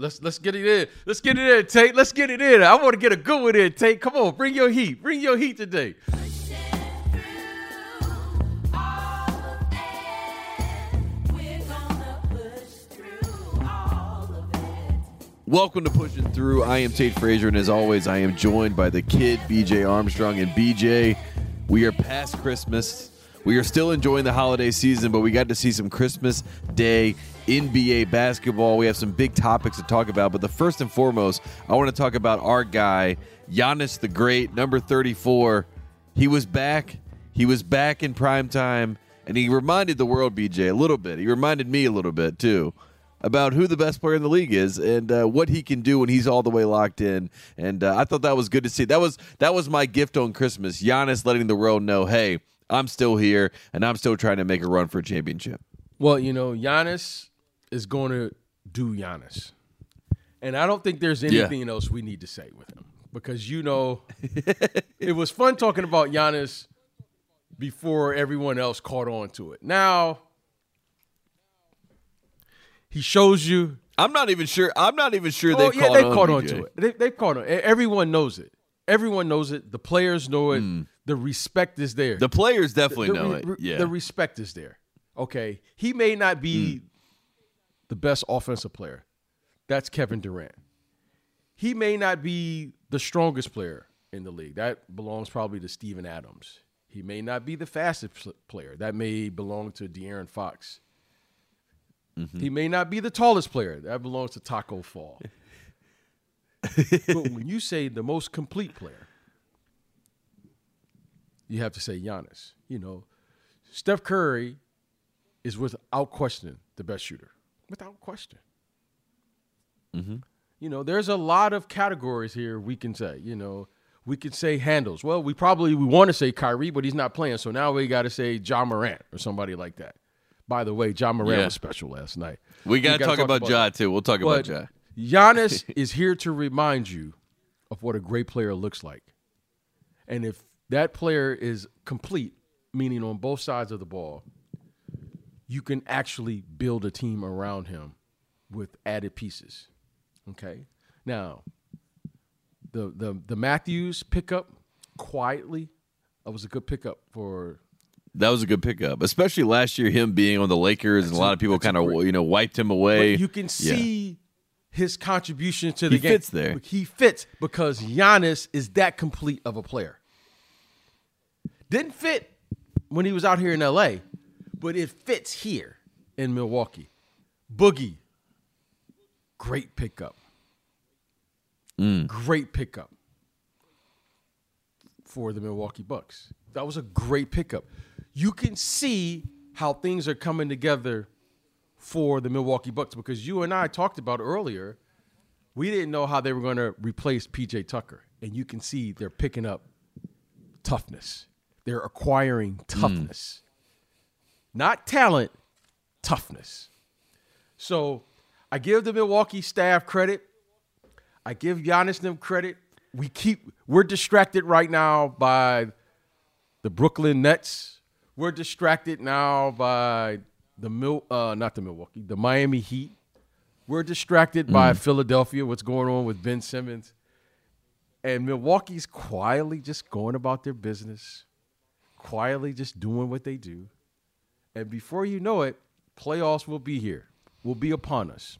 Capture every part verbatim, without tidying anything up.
Let's let's get it in. Let's get it in, Tate. Let's get it in. I want to get a good one in, Tate. Come on, bring your heat. Bring your heat today. Welcome to Pushing Through. I am Tate Frazier, and as always, I am joined by the kid, B J Armstrong. And B J, we are past Christmas. We are still enjoying the holiday season, but we got to see some Christmas Day N B A basketball. We have some big topics to talk about, but the first and foremost, I want to talk about our guy, Giannis the Great, number thirty-four. He was back. He was back in prime time, and he reminded the world, B J, a little bit. He reminded me a little bit, too, about who the best player in the league is and uh, what he can do when he's all the way locked in. And uh, I thought that was good to see. That was that was my gift on Christmas, Giannis letting the world know, hey, I'm still here, and I'm still trying to make a run for a championship. Well, you know, Giannis is going to do Giannis. And I don't think there's anything yeah. else we need to say with him because, you know, it was fun talking about Giannis before everyone else caught on to it. Now, he shows you. I'm not even sure. I'm not even sure they oh, yeah, caught they on. Caught on to it. They, they caught on. Everyone knows it. Everyone knows it. The players know it. Mm. The respect is there. The players definitely the, the, know re, it. Yeah. The respect is there. Okay. He may not be mm. the best offensive player. That's Kevin Durant. He may not be the strongest player in the league. That belongs probably to Steven Adams. He may not be the fastest player. That may belong to De'Aaron Fox. Mm-hmm. He may not be the tallest player. That belongs to Taco Fall. But when you say the most complete player, you have to say Giannis. You know, Steph Curry is without question the best shooter. Without question. Mm-hmm. You know, there's a lot of categories here we can say. You know, we could say handles. Well, we probably we want to say Kyrie, but he's not playing. So now we got to say Ja Morant or somebody like that. By the way, John Morant yeah. was special last night. We got to talk, talk about, about Ja, too. We'll talk but about Ja. Giannis is here to remind you of what a great player looks like. And if that player is complete, meaning on both sides of the ball, you can actually build a team around him with added pieces. Okay? Now, the the, the Matthews pickup, quietly, that was a good pickup for – That was a good pickup, especially last year, him being on the Lakers, that's and a lot of people kind of you know wiped him away. But you can see yeah. his contribution to the he game. He fits there. He fits because Giannis is that complete of a player. Didn't fit when he was out here in L A, but it fits here in Milwaukee. Boogie, great pickup. Mm. Great pickup for the Milwaukee Bucks. That was a great pickup. You can see how things are coming together for the Milwaukee Bucks because you and I talked about earlier, we didn't know how they were going to replace P J Tucker. And you can see they're picking up toughness. They're acquiring toughness. Mm. Not talent, toughness. So I give the Milwaukee staff credit. I give Giannis them credit. We keep, we're distracted right now by the Brooklyn Nets. We're distracted now by the Mil, uh, not the Milwaukee, the Miami Heat. We're distracted mm. by Philadelphia, what's going on with Ben Simmons. And Milwaukee's quietly just going about their business, quietly just doing what they do. And before you know it, playoffs will be here, will be upon us.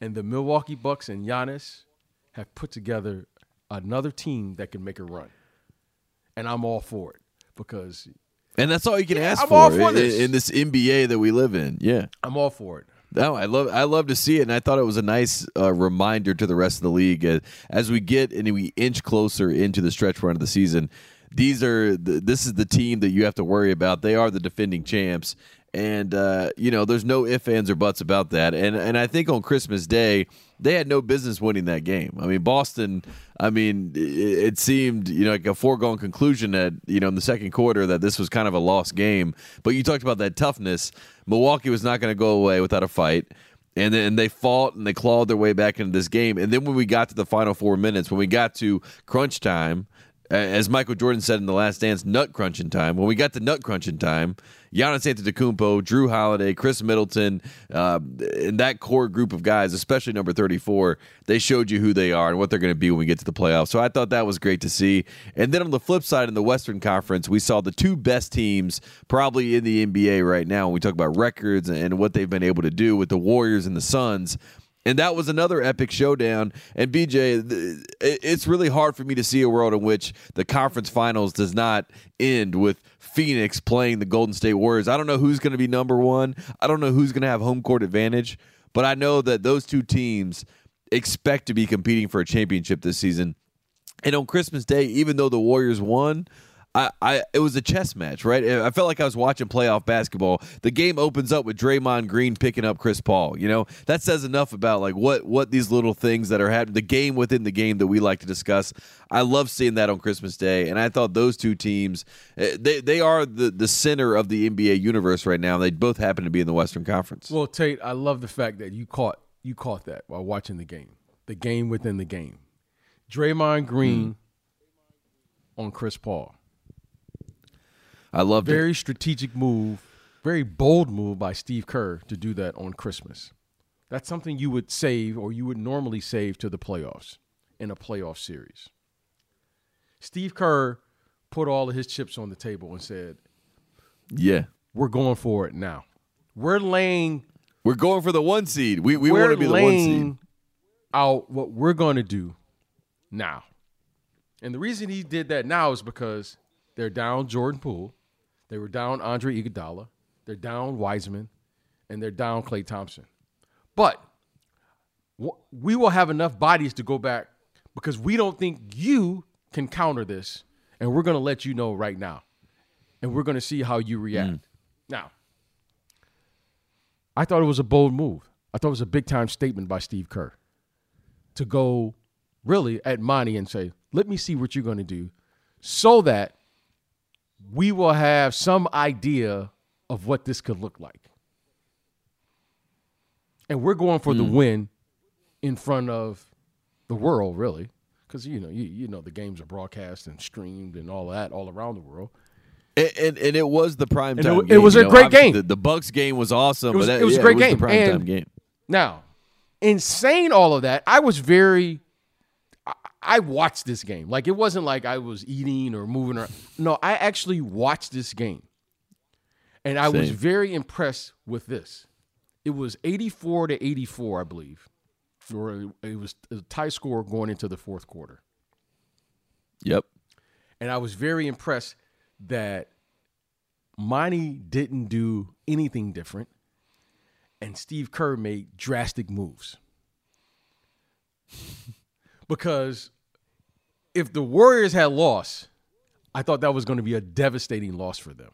And the Milwaukee Bucks and Giannis have put together another team that can make a run. And I'm all for it because – And that's all you can yeah, ask I'm for, all for in, this. in this N B A that we live in. Yeah. I'm all for it. No, I love I love to see it, and I thought it was a nice uh, reminder to the rest of the league. Uh, as we get and we inch closer into the stretch run of the season, these are the, this is the team that you have to worry about. They are the defending champs, and, uh, you know, there's no ifs, ands, or buts about that. And, and I think on Christmas Day – they had no business winning that game. I mean, Boston, I mean, it, it seemed, you know, like a foregone conclusion that, you know, in the second quarter that this was kind of a lost game. But you talked about that toughness. Milwaukee was not going to go away without a fight. And then they fought and they clawed their way back into this game. And then when we got to the final four minutes, when we got to crunch time, as Michael Jordan said in The Last Dance, nut crunching time. When we got to nut crunching time, Giannis Antetokounmpo, Drew Holiday, Chris Middleton, uh, and that core group of guys, especially number thirty-four, they showed you who they are and what they're going to be when we get to the playoffs. So I thought that was great to see. And then on the flip side in the Western Conference, we saw the two best teams probably in the N B A right now when we talk about records and what they've been able to do with the Warriors and the Suns. And that was another epic showdown. And B J, it's really hard for me to see a world in which the conference finals does not end with Phoenix playing the Golden State Warriors. I don't know who's going to be number one. I don't know who's going to have home court advantage. But I know that those two teams expect to be competing for a championship this season. And on Christmas Day, even though the Warriors won, I, I it was a chess match, right? I felt like I was watching playoff basketball. The game opens up with Draymond Green picking up Chris Paul. You know, that says enough about like what what these little things that are happening, the game within the game that we like to discuss. I love seeing that on Christmas Day, and I thought those two teams, they they are the, the center of the N B A universe right now. They both happen to be in the Western Conference. Well, Tate, I love the fact that you caught you caught that while watching the game, the game within the game. Draymond Green mm. on Chris Paul. I loved very it. Very strategic move, very bold move by Steve Kerr to do that on Christmas. That's something you would save or you would normally save to the playoffs in a playoff series. Steve Kerr put all of his chips on the table and said, yeah, we're going for it now. We're laying. We're going for the one seed. We, we want to be the one seed. Out what we're going to do now. And the reason he did that now is because they're down Jordan Poole. They were down Andre Iguodala. They're down Wiseman, and they're down Klay Thompson. But we will have enough bodies to go back because we don't think you can counter this, and we're going to let you know right now, and we're going to see how you react. Mm. Now, I thought it was a bold move. I thought it was a big-time statement by Steve Kerr to go really at Monty and say, let me see what you're going to do so that we will have some idea of what this could look like. And we're going for mm. the win in front of the world, really, because, you know, you, you know the games are broadcast and streamed and all that all around the world. And, and, and it was the primetime game. It, it was you a know, great game. The, the Bucks game was awesome. It was, but that, it was yeah, a great it was game. The primetime game. Now, in saying all of that, I was very – I watched this game. Like, it wasn't like I was eating or moving around. No, I actually watched this game. And I Same. was very impressed with this. It was eighty-four to eighty-four, I believe. Or it was a tie score going into the fourth quarter. Yep. And I was very impressed that Monty didn't do anything different. And Steve Kerr made drastic moves. Because if the Warriors had lost, I thought that was going to be a devastating loss for them.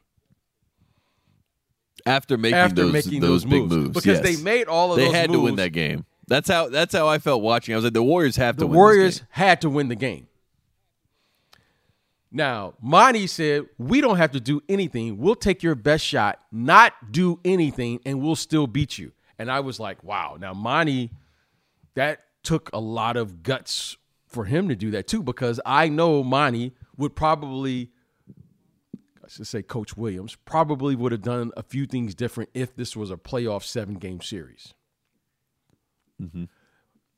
After making After those, making those, those moves. big moves. Because yes. they made all of they those moves. They had to win that game. That's how that's how I felt watching. I was like, the Warriors have the to win Warriors this game. The Warriors had to win the game. Now, Monty said, we don't have to do anything. We'll take your best shot, not do anything, and we'll still beat you. And I was like, wow. Now, Monty, that took a lot of guts for him to do that too, because I know Monty would probably, I should say Coach Williams, probably would have done a few things different if this was a playoff seven-game series. Mm-hmm.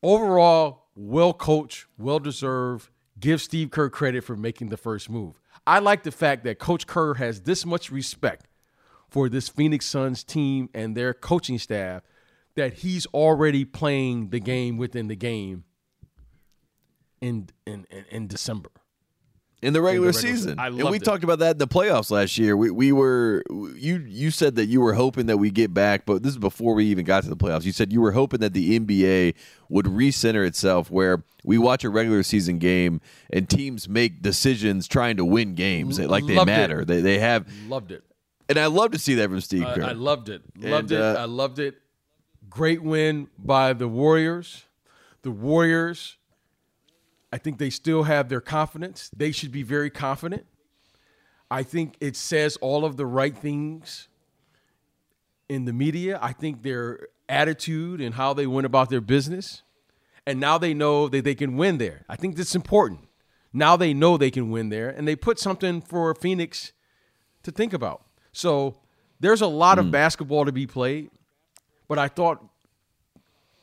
Overall, well-coached, well-deserved. Give Steve Kerr credit for making the first move. I like the fact that Coach Kerr has this much respect for this Phoenix Suns team and their coaching staff that he's already playing the game within the game in in, in, in December. In the regular, in the regular season. season. I loved and we it. talked about that in the playoffs last year. We we were you you said that you were hoping that we get back, but this is before we even got to the playoffs. You said you were hoping that the N B A would recenter itself where we watch a regular season game and teams make decisions trying to win games. L- like they matter. It. They they have loved it. And I love to see that from Steve Kerr. Uh, I loved it. Loved and, it. Uh, I loved it. Great win by the Warriors. The Warriors, I think they still have their confidence. They should be very confident. I think it says all of the right things in the media. I think their attitude and how they went about their business. And now they know that they can win there. I think that's important. Now they know they can win there, and they put something for Phoenix to think about. So there's a lot mm. of basketball to be played, but I thought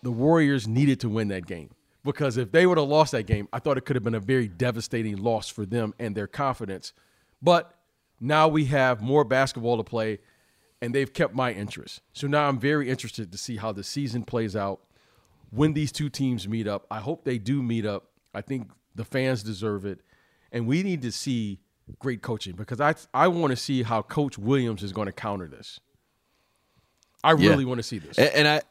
the Warriors needed to win that game, because if they would have lost that game, I thought it could have been a very devastating loss for them and their confidence. But now we have more basketball to play, and they've kept my interest. So now I'm very interested to see how the season plays out when these two teams meet up. I hope they do meet up. I think the fans deserve it. And we need to see great coaching, because I I want to see how Coach Williams is going to counter this. I really yeah. want to see this. And, and I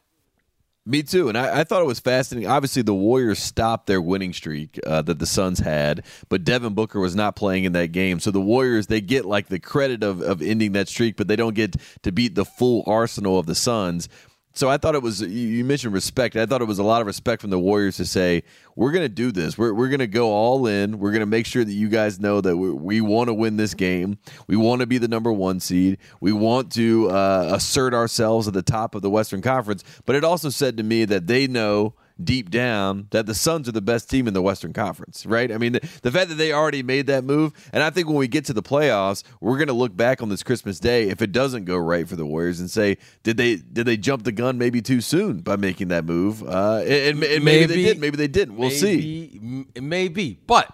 Me too, and I, I thought it was fascinating. Obviously, the Warriors stopped their winning streak uh, that the Suns had, but Devin Booker was not playing in that game. So the Warriors, they get like the credit of, of ending that streak, but they don't get to beat the full arsenal of the Suns. So I thought it was, you mentioned respect. I thought it was a lot of respect from the Warriors to say, we're going to do this. We're, we're going to go all in. We're going to make sure that you guys know that we, we want to win this game. We want to be the number one seed. We want to uh, assert ourselves at the top of the Western Conference. But it also said to me that they know deep down that the Suns are the best team in the Western Conference, right? I mean, the, the fact that they already made that move, and I think when we get to the playoffs, we're going to look back on this Christmas Day if it doesn't go right for the Warriors and say, did they did they jump the gun maybe too soon by making that move? Uh, and, and maybe, maybe they did, maybe they didn't. We'll maybe, see. It may be, but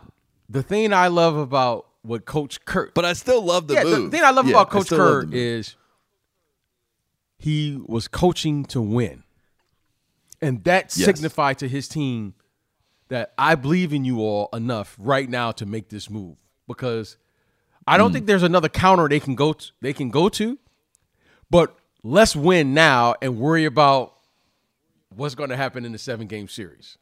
the thing I love about what Coach Kerr, but I still love the yeah, move. The thing I love yeah, about Coach Kerr is he was coaching to win. And that yes. signified to his team that I believe in you all enough right now to make this move, because I don't mm. think there's another counter they can go to, they can go to, but let's win now and worry about what's going to happen in the seven-game series,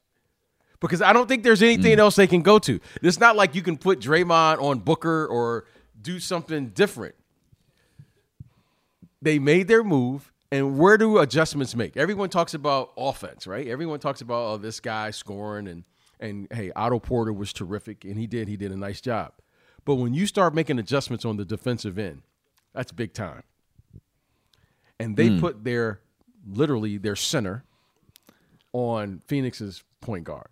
because I don't think there's anything mm. else they can go to. It's not like you can put Draymond on Booker or do something different. They made their move. And where do adjustments make? Everyone talks about offense, right? Everyone talks about oh, this guy scoring, and and hey, Otto Porter was terrific, and he did he did a nice job. But when you start making adjustments on the defensive end, that's big time. And they mm. put their literally their center on Phoenix's point guard.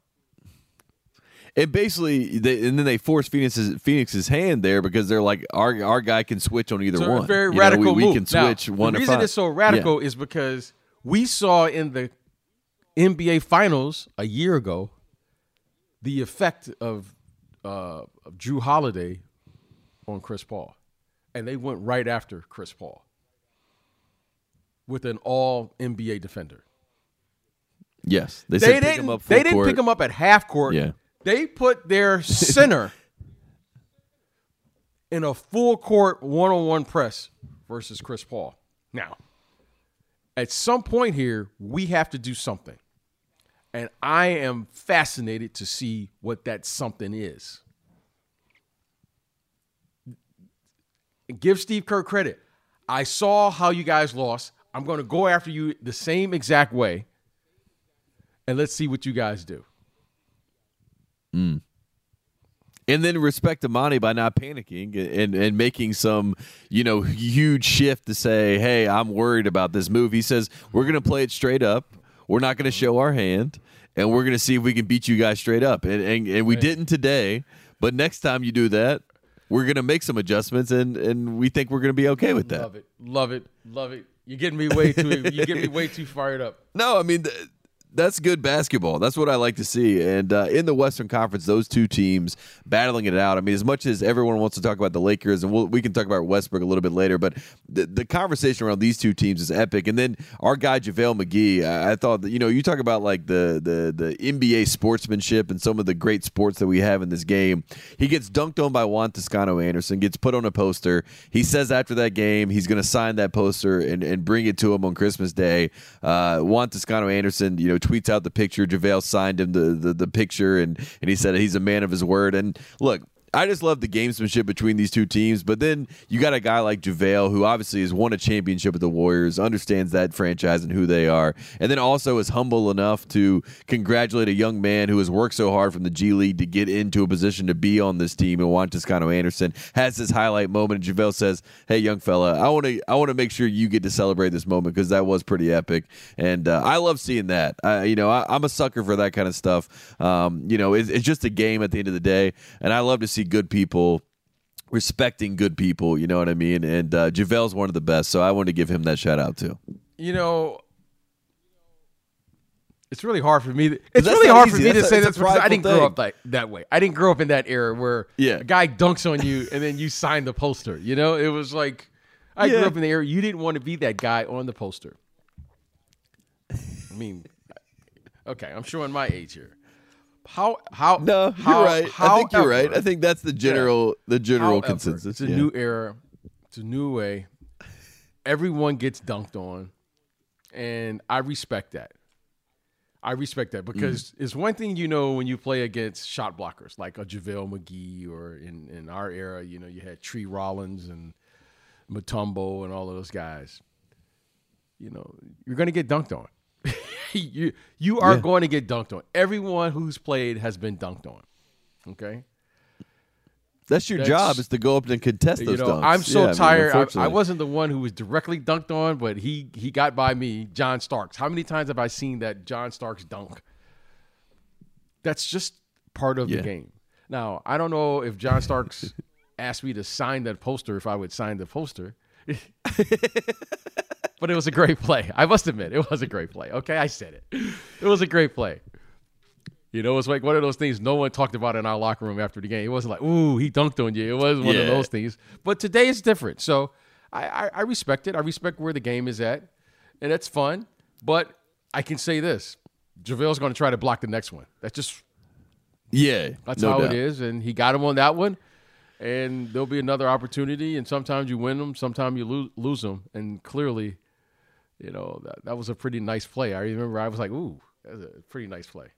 It basically, they, and then they force Phoenix's Phoenix's hand there, because they're like, our our guy can switch on either so one. Very you radical know, we, we can switch now, one. The reason it's so radical yeah. is because we saw in the N B A Finals a year ago the effect of, uh, of Drew Holiday on Chris Paul, and they went right after Chris Paul with an all N B A defender. Yes, they, they said pick him up. Full they didn't court. pick him up at half court. Yeah. They put their center in a full-court one-on-one press versus Chris Paul. Now, at some point here, we have to do something. And I am fascinated to see what that something is. Give Steve Kerr credit. I saw how you guys lost. I'm going to go after you the same exact way. And let's see what you guys do. Mm. And then respect Imani by not panicking and, and making some, you know, huge shift to say, hey, I'm worried about this move. He says, we're going to play it straight up. We're not going to show our hand. And we're going to see if we can beat you guys straight up. And, and, and we didn't today. But next time you do that, we're going to make some adjustments. And, and we think we're going to be okay with that. Love it. Love it. Love it. You're getting me way too, you're getting me way too fired up. No, I mean... Th- That's good basketball. That's what I like to see. And uh, in the Western Conference, those two teams battling it out. I mean, as much as everyone wants to talk about the Lakers, and we'll, we can talk about Westbrook a little bit later, but the, the conversation around these two teams is epic. And then our guy, JaVale McGee, I, I thought that, you know, you talk about like the, the, the N B A sportsmanship and some of the great sports that we have in this game. He gets dunked on by Juan Toscano Anderson, gets put on a poster. He says after that game, he's going to sign that poster and, and bring it to him on Christmas Day. Uh, Juan Toscano Anderson, you know, tweets out the picture. JaVale signed him the, the, the picture, and, and he said he's a man of his word. And look, I just love the gamesmanship between these two teams. But then you got a guy like JaVale, who obviously has won a championship with the Warriors, understands that franchise and who they are, and then also is humble enough to congratulate a young man who has worked so hard from the G League to get into a position to be on this team. And Juan Toscano Anderson has this highlight moment, and JaVale says, "Hey, young fella, I want to I want to make sure you get to celebrate this moment because that was pretty epic." And uh, I love seeing that. I, you know, I, I'm a sucker for that kind of stuff. Um, you know, it, it's just a game at the end of the day, and I love to see good people respecting good people, you know what I mean? And uh, JaVale's one of the best, so I wanted to give him that shout out too. You know, it's really hard for me. To, it's really hard easy. for me that's to a, say that's because I didn't thing. grow up like that way. I didn't grow up in that era where yeah. a guy dunks on you and then you sign the poster. You know, it was like I yeah. grew up in the era you didn't want to be that guy on the poster. I mean, okay, I'm showing my age here. How how no, how, you're right. How, I think however, you're right. I think that's the general yeah. the general however, consensus. It's a yeah. new era. It's a new way. Everyone gets dunked on, and I respect that. I respect that because mm-hmm. it's one thing, you know, when you play against shot blockers like a JaVale McGee, or in, in our era, you know, you had Tree Rollins and Mutombo and all of those guys. You know, you're going to get dunked on. You you are yeah. going to get dunked on. Everyone who's played has been dunked on. Okay, that's your that's, job is to go up and contest those. You know, dunks. I'm so yeah, tired. I, mean, I, I wasn't the one who was directly dunked on, but he he got by me. John Starks. How many times have I seen that John Starks dunk? That's just part of yeah. the game. Now I don't know if John Starks asked me to sign that poster if I would sign the poster. But it was a great play. I must admit, it was a great play. Okay, I said it. It was a great play. You know, it's like one of those things no one talked about in our locker room after the game. It wasn't like, ooh, he dunked on you. It was one yeah. of those things. But today it's different. So I, I, I respect it. I respect where the game is at. And that's fun. But I can say this. JaVale's going to try to block the next one. That's just yeah, that's no how doubt. it is. And he got him on that one. And there'll be another opportunity. And sometimes you win them. Sometimes you lo- lose them. And clearly... You know, that, that was a pretty nice play. I remember I was like, ooh, that was a pretty nice play.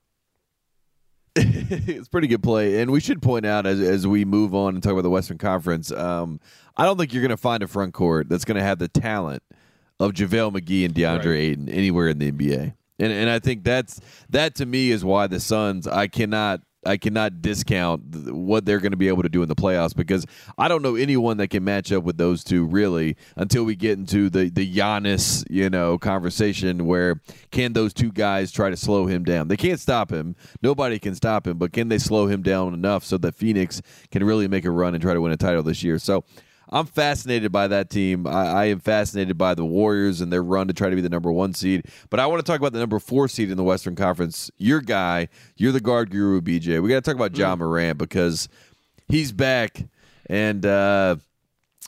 It's a pretty good play. And we should point out as as we move on and talk about the Western Conference, um, I don't think you're going to find a front court that's going to have the talent of JaVale McGee and DeAndre right. Ayton anywhere in the N B A. And and I think that's that to me is why the Suns, I cannot – I cannot discount what they're going to be able to do in the playoffs because I don't know anyone that can match up with those two really until we get into the, the Giannis, you know, conversation where can those two guys try to slow him down? They can't stop him. Nobody can stop him, but can they slow him down enough so that Phoenix can really make a run and try to win a title this year? So I'm fascinated by that team. I, I am fascinated by the Warriors and their run to try to be the number one seed. But I want to talk about the number four seed in the Western Conference. Your guy, you're the guard guru, B J. We got to talk about Ja Morant because he's back and, uh,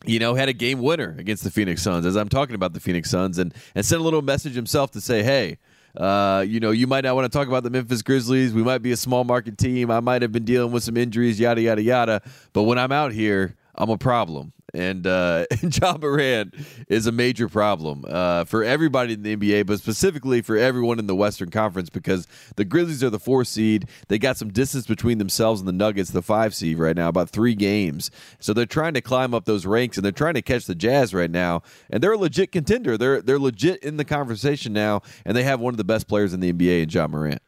you know, had a game winner against the Phoenix Suns, as I'm talking about the Phoenix Suns, and, and sent a little message himself to say, hey, Uh, you know, you might not want to talk about the Memphis Grizzlies. We might be a small market team. I might have been dealing with some injuries, yada, yada, yada. But when I'm out here, I'm a problem. And, uh, and Ja Morant is a major problem uh, for everybody in the N B A, but specifically for everyone in the Western Conference because the Grizzlies are the four seed. They got some distance between themselves and the Nuggets, the five seed right now, about three games. So they're trying to climb up those ranks, and they're trying to catch the Jazz right now. And they're a legit contender. They're they're legit in the conversation now, and they have one of the best players in the N B A in Ja Morant.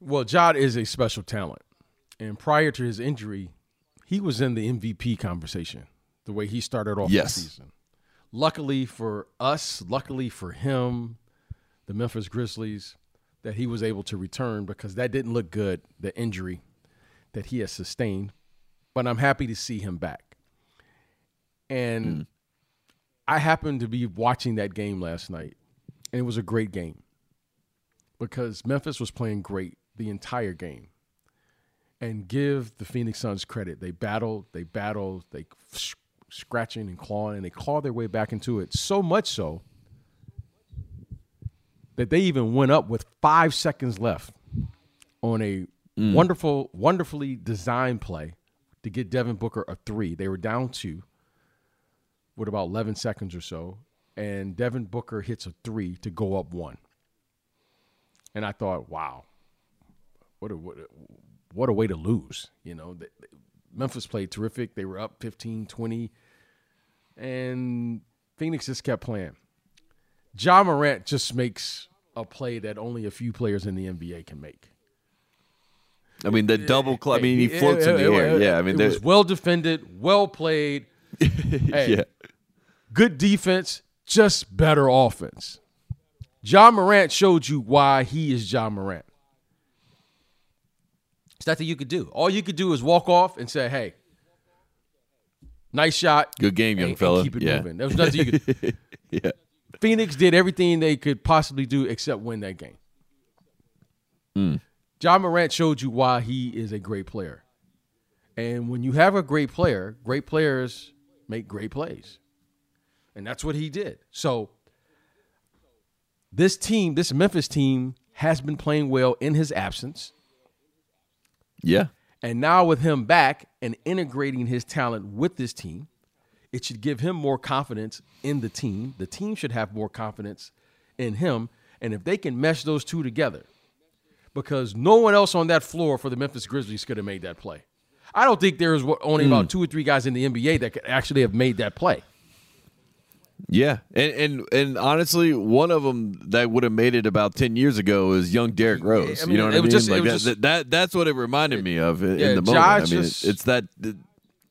Well, Ja is a special talent. And prior to his injury, he was in the M V P conversation. The way he started off yes. the season. Luckily for us, luckily for him, the Memphis Grizzlies, that he was able to return because that didn't look good, the injury that he has sustained. But I'm happy to see him back. And mm. I happened to be watching that game last night, and it was a great game because Memphis was playing great the entire game. And give the Phoenix Suns credit. They battled, they battled, they f- scratching and clawing, and they clawed their way back into it. So much so that they even went up with five seconds left on a mm. wonderful, wonderfully designed play to get Devin Booker a three. They were down two with about eleven seconds or so, and Devin Booker hits a three to go up one. And I thought, wow, what a what a, what a way to lose. You know, Memphis played terrific. They were up fifteen twenty, and Phoenix just kept playing. Ja Morant just makes a play that only a few players in the N B A can make. I mean, the double club. I mean, he floats in the air. Yeah, I mean, it was well defended, well played. Hey, yeah, good defense, just better offense. Ja Morant showed you why he is Ja Morant. It's nothing you could do. All you could do is walk off and say, "Hey, nice shot, good game, young and, fella." And keep it yeah. moving. There was nothing you could do. Yeah. Phoenix did everything they could possibly do except win that game. Mm. Ja Morant showed you why he is a great player. And when you have a great player, great players make great plays. And that's what he did. So this team, this Memphis team, has been playing well in his absence. Yeah. And now with him back and integrating his talent with this team, it should give him more confidence in the team. The team should have more confidence in him. And if they can mesh those two together, because no one else on that floor for the Memphis Grizzlies could have made that play. I don't think there's only about mm. two or three guys in the N B A that could actually have made that play. Yeah, and and and honestly, one of them that would have made it about ten years ago is young Derrick Rose. I mean, you know what I mean? Just, like that, just, that, that that's what it reminded it, me of in yeah, the moment. Ja I mean, just, it, it's that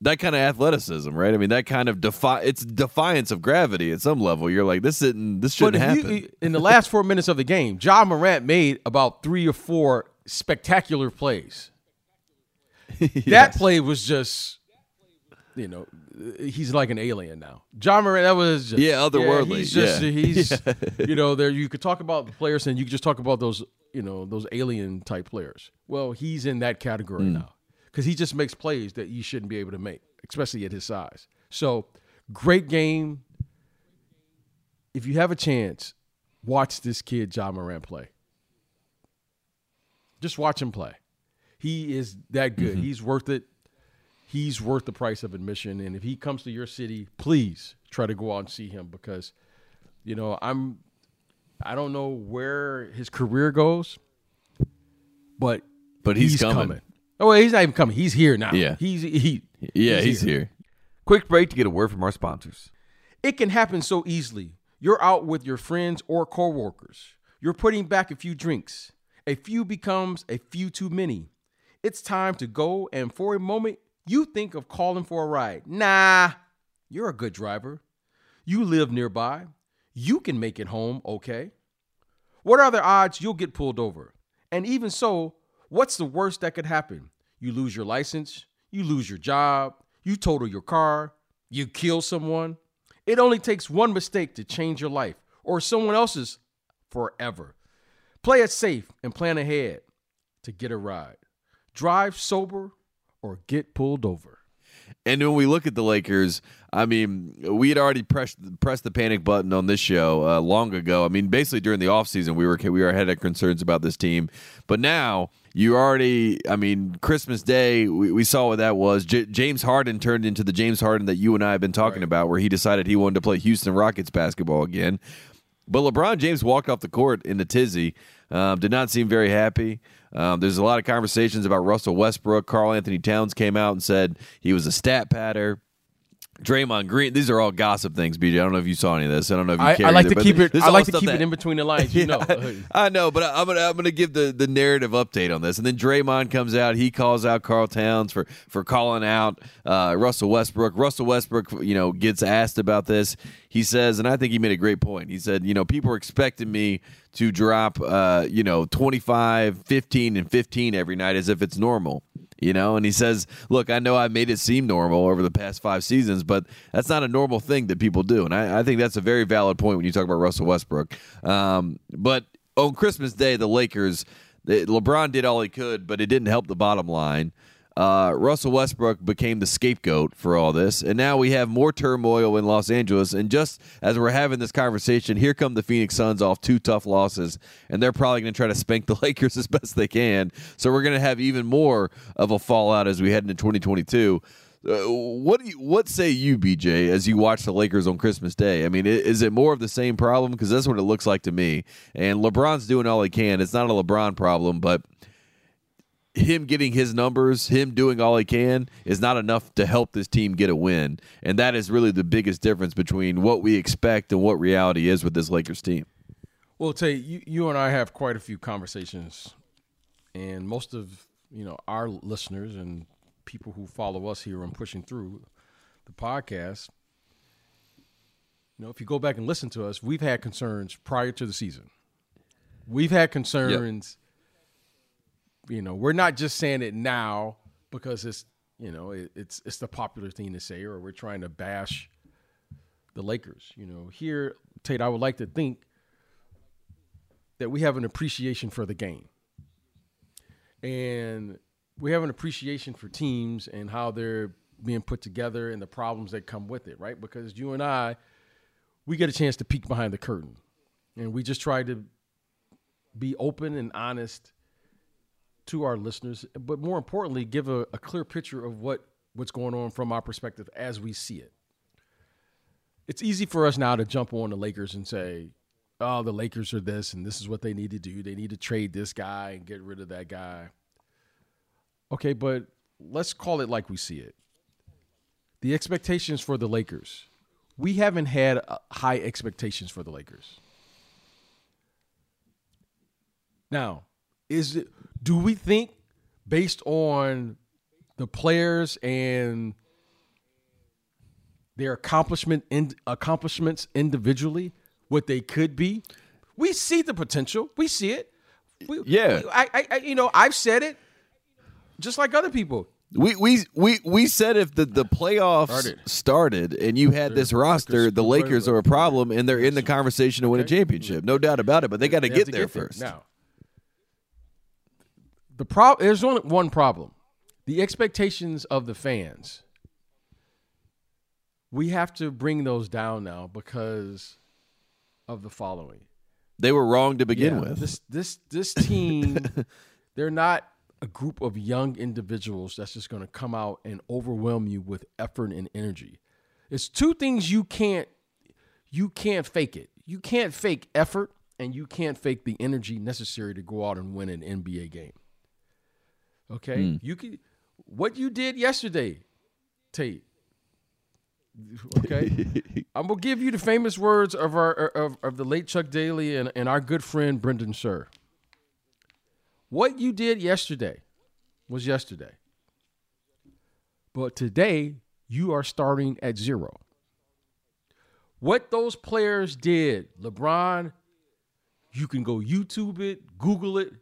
that kind of athleticism, right? I mean, that kind of defy it's defiance of gravity at some level. You're like, this isn't this shouldn't happen. You, in the last four minutes of the game, Ja Morant made about three or four spectacular plays. Yes. That play was just. You know, he's like an alien now. John Morant, that was just, yeah, otherworldly. Yeah, he's just yeah. he's yeah. you know, there you could talk about the players and you could just talk about those, you know, those alien type players. Well, he's in that category mm. now because he just makes plays that you shouldn't be able to make, especially at his size. So, great game. If you have a chance, watch this kid John Morant play. Just watch him play. He is that good. Mm-hmm. He's worth it. He's worth the price of admission, and if he comes to your city, please try to go out and see him because, you know, I'm, I don't know where his career goes, but but he's, he's coming. coming. Oh, he's not even coming. He's here now. Yeah, he's he. Yeah, he's, he's here. here. Quick break to get a word from our sponsors. It can happen so easily. You're out with your friends or coworkers. You're putting back a few drinks. A few becomes a few too many. It's time to go, and for a moment. You think of calling for a ride. Nah, you're a good driver. You live nearby. You can make it home, okay? What are the odds you'll get pulled over? And even so, what's the worst that could happen? You lose your license. You lose your job. You total your car. You kill someone. It only takes one mistake to change your life or someone else's forever. Play it safe and plan ahead to get a ride. Drive sober. Or get pulled over. And when we look at the Lakers, I mean, we had already pressed pressed the panic button on this show uh, long ago. I mean, basically during the offseason, we were we were had concerns about this team. But now you already, I mean, Christmas Day, we, we saw what that was. J- James Harden turned into the James Harden that you and I have been talking right. about, where he decided he wanted to play Houston Rockets basketball again. But LeBron James walked off the court in a tizzy. Um, did not seem very happy. Um, there's a lot of conversations about Russell Westbrook. Karl Anthony Towns came out and said he was a stat patter. Draymond Green. These are all gossip things, B J. I don't know if you saw any of this. I don't know if you I, cared. I like either, to keep it. I like to keep that, it in between the lines. You yeah, know. I, I know, but I, I'm gonna I'm gonna give the, the narrative update on this, and then Draymond comes out. He calls out Karl Towns for for calling out uh, Russell Westbrook. Russell Westbrook, you know, gets asked about this. He says, and I think he made a great point. He said, you know, people are expecting me to drop, uh, you know, twenty-five, fifteen, and fifteen every night as if it's normal. You know, and he says, look, I know I made it seem normal over the past five seasons, but that's not a normal thing that people do. And I, I think that's a very valid point when you talk about Russell Westbrook. Um, but on Christmas Day, the Lakers, the, LeBron did all he could, but it didn't help the bottom line. Uh, Russell Westbrook became the scapegoat for all this. And now we have more turmoil in Los Angeles. And just as we're having this conversation, here come the Phoenix Suns off two tough losses. And they're probably going to try to spank the Lakers as best they can. So we're going to have even more of a fallout as we head into twenty twenty-two. Uh, what do you, what say you, B J, as you watch the Lakers on Christmas Day? I mean, is it more of the same problem? Because that's what it looks like to me. And LeBron's doing all he can. It's not a LeBron problem, but him getting his numbers, him doing all he can, is not enough to help this team get a win. And that is really the biggest difference between what we expect and what reality is with this Lakers team. Well, Tate, you, you and I have quite a few conversations, and most of you know our listeners and people who follow us here on Pushing Through the podcast, you know, if you go back and listen to us, we've had concerns prior to the season. We've had concerns. Yep. You know, we're not just saying it now because it's, you know, it, it's it's the popular thing to say, or we're trying to bash the Lakers. You know, here, Tate, I would like to think that we have an appreciation for the game. And we have an appreciation for teams and how they're being put together and the problems that come with it, right? Because you and I, we get a chance to peek behind the curtain. And we just try to be open and honest to our listeners, but more importantly, give a, a clear picture of what, what's going on from our perspective as we see it. It's easy for us now to jump on the Lakers and say, oh, the Lakers are this, and this is what they need to do. They need to trade this guy and get rid of that guy. Okay, but let's call it like we see it. The expectations for the Lakers. We haven't had high expectations for the Lakers. Now, is it... do we think, based on the players and their accomplishment in, accomplishments individually, what they could be? We see the potential. We see it. We, yeah. We, I, I, you know, I've said it, just like other people. We we we, we said if the, the playoffs started. started and you had this roster, the Lakers are a problem, and they're in the conversation to win a championship. No doubt about it, but they got to get there first. Now. The pro- there's only one problem. The expectations of the fans. We have to bring those down now because of the following. They were wrong to begin yeah, with. This this this team, they're not a group of young individuals that's just going to come out and overwhelm you with effort and energy. It's two things you can't you can't fake it. You can't fake effort, and you can't fake the energy necessary to go out and win an N B A game. Okay, mm. you can. What you did yesterday, Tate. Okay, I'm gonna give you the famous words of our of, of the late Chuck Daly and, and our good friend Brendan Scherr. What you did yesterday was yesterday, but today you are starting at zero. What those players did, LeBron, you can go YouTube it, Google it.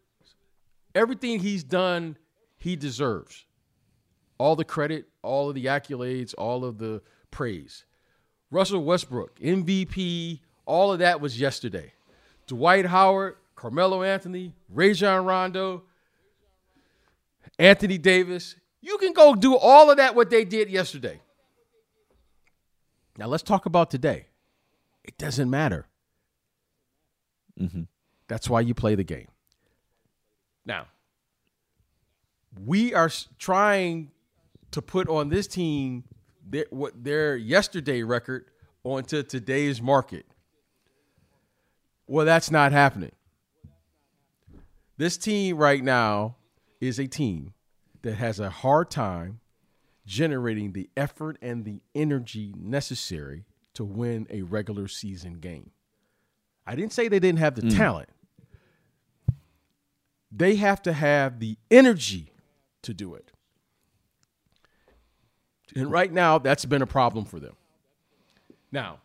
Everything he's done, he deserves. All the credit, all of the accolades, all of the praise. Russell Westbrook, M V P, all of that was yesterday. Dwight Howard, Carmelo Anthony, Rajon Rondo, Anthony Davis. You can go do all of that, what they did yesterday. Now let's talk about today. It doesn't matter. Mm-hmm. That's why you play the game. Now, we are trying to put on this team their, what their yesterday record onto today's market. Well, that's not happening. This team right now is a team that has a hard time generating the effort and the energy necessary to win a regular season game. I didn't say they didn't have the mm. talent. They have to have the energy to do it. And right now, that's been a problem for them. Now,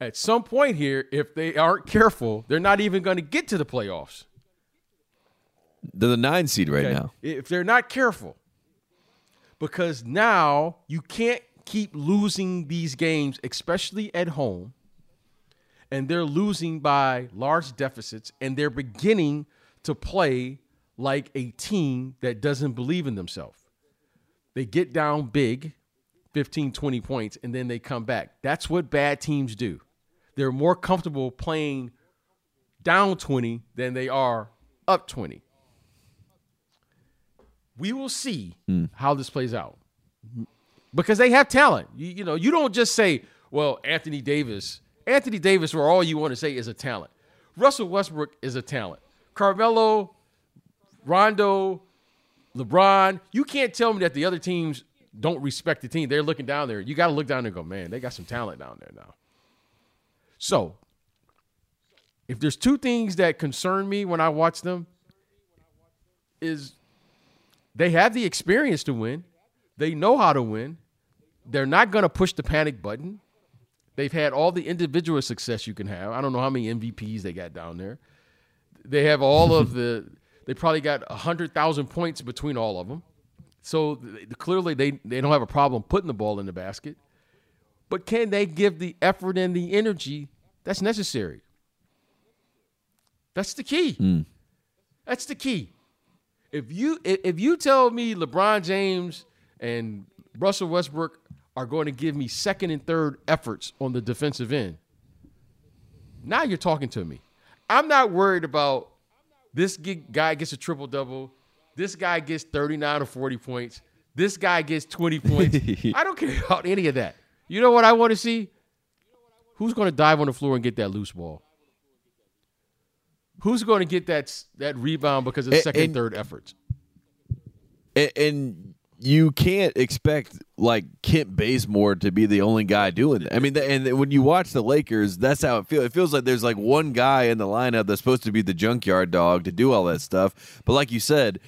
at some point here, if they aren't careful, they're not even going to get to the playoffs. They're the nine seed right okay. now. If they're not careful. Because now you can't keep losing these games, especially at home. And they're losing by large deficits, and they're beginning to play like a team that doesn't believe in themselves. They get down big, fifteen, twenty points, and then they come back. That's what bad teams do. They're more comfortable playing down twenty than they are up twenty. We will see mm. how this plays out because they have talent. You, you know, you don't just say, well, Anthony Davis, Anthony Davis, where all you want to say is a talent. Russell Westbrook is a talent. Carmelo, Rondo, LeBron, you can't tell me that the other teams don't respect the team. They're looking down there. You got to look down there and go, man, they got some talent down there now. So if there's two things that concern me when I watch them is they have the experience to win. They know how to win. They're not going to push the panic button. They've had all the individual success you can have. I don't know how many M V Ps they got down there. They have all of the – they probably got one hundred thousand points between all of them. So clearly they, they don't have a problem putting the ball in the basket. But can they give the effort and the energy that's necessary? That's the key. Mm. That's the key. If you if you tell me LeBron James and Russell Westbrook are going to give me second and third efforts on the defensive end, now you're talking to me. I'm not worried about this guy gets a triple-double, this guy gets thirty-nine or forty points, this guy gets twenty points. I don't care about any of that. You know what I want to see? Who's going to dive on the floor and get that loose ball? Who's going to get that that rebound because of and, second, and, third efforts? And, and you can't expect like Kent Bazemore to be the only guy doing that. I mean, and when you watch the Lakers, that's how it feels. It feels like there's like one guy in the lineup that's supposed to be the junkyard dog to do all that stuff. But like you said,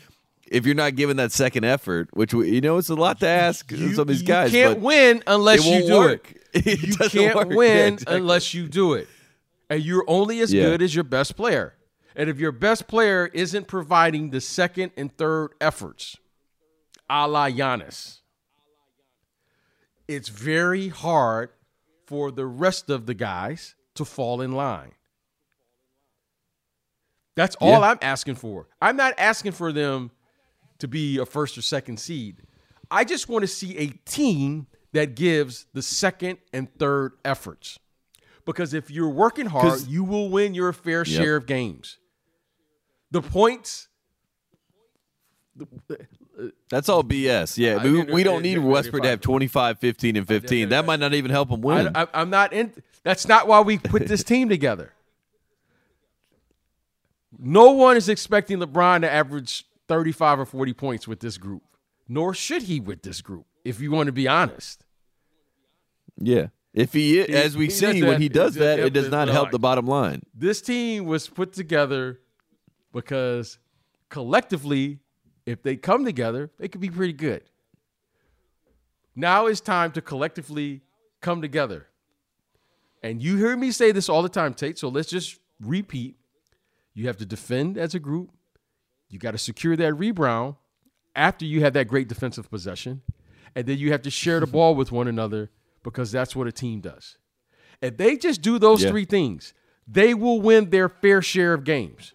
if you're not giving that second effort, which we, you know, it's a lot to ask you, some of these guys. You can't win unless you do work. it. it you can't work. win yeah, exactly. unless you do it, and you're only as yeah. good as your best player. And if your best player isn't providing the second and third efforts, a la Giannis, it's very hard for the rest of the guys to fall in line. That's all yeah. I'm asking for. I'm not asking for them to be a first or second seed. I just want to see a team that gives the second and third efforts. Because if you're working hard, you will win your fair yep. share of games. The points. The, uh, That's all B S. Yeah, I mean, we, we don't need Westbrook to have twenty-five, fifteen, and fifteen. That might not even help him win. I, I, I'm not in. That's not why we put this team together. No one is expecting LeBron to average thirty-five or forty points with this group, nor should he with this group, if you want to be honest. Yeah. If he, is, he, as we he see, when he does that, it does not help the bottom line. This team was put together because collectively, if they come together, they could be pretty good. Now it's time to collectively come together. And you hear me say this all the time, Tate, so let's just repeat. You have to defend as a group. You got to secure that rebound after you have that great defensive possession. And then you have to share the ball with one another, because that's what a team does. If they just do those yeah. three things, they will win their fair share of games.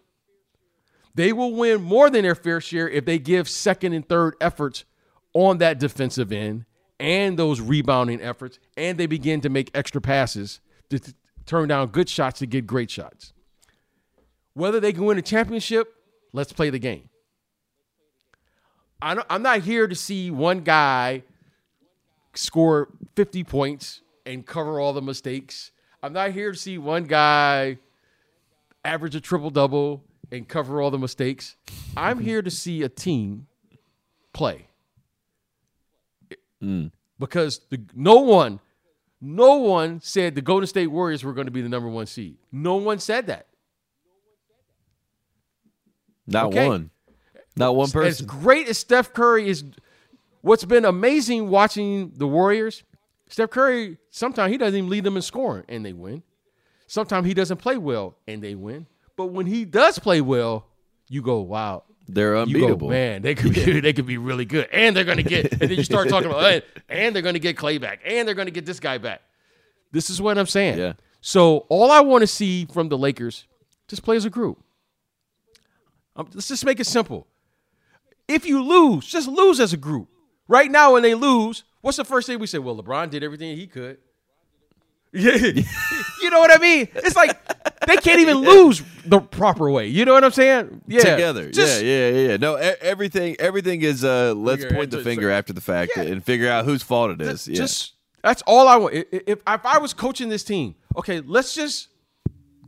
They will win more than their fair share if they give second and third efforts on that defensive end and those rebounding efforts, and they begin to make extra passes to t- turn down good shots to get great shots. Whether they can win a championship, let's play the game. I don't, I'm not here to see one guy score fifty points and cover all the mistakes. I'm not here to see one guy average a triple-double and cover all the mistakes. I'm here to see a team play. Mm. Because the, no one, no one said the Golden State Warriors were going to be the number one seed. No one said that. Not okay. one. Not one person. As great as Steph Curry is... What's been amazing watching the Warriors, Steph Curry, sometimes he doesn't even lead them in scoring, and they win. Sometimes he doesn't play well, and they win. But when he does play well, you go, wow. They're unbeatable. Go, man, they could, be, they could be really good. And they're going to get – and then you start talking about, and, and they're going to get Clay back, and they're going to get this guy back. This is what I'm saying. Yeah. So all I want to see from the Lakers, just play as a group. Um, let's just make it simple. If you lose, just lose as a group. Right now, when they lose, what's the first thing we say? Well, LeBron did everything he could. Yeah, you know what I mean? It's like they can't even yeah. lose the proper way. You know what I'm saying? Yeah, together. Just, yeah, yeah, yeah. No, everything, everything is. Uh, let's point the finger after the fact yeah. and figure out whose fault it is. Yeah. Just that's all I want. If, if if I was coaching this team, okay, let's just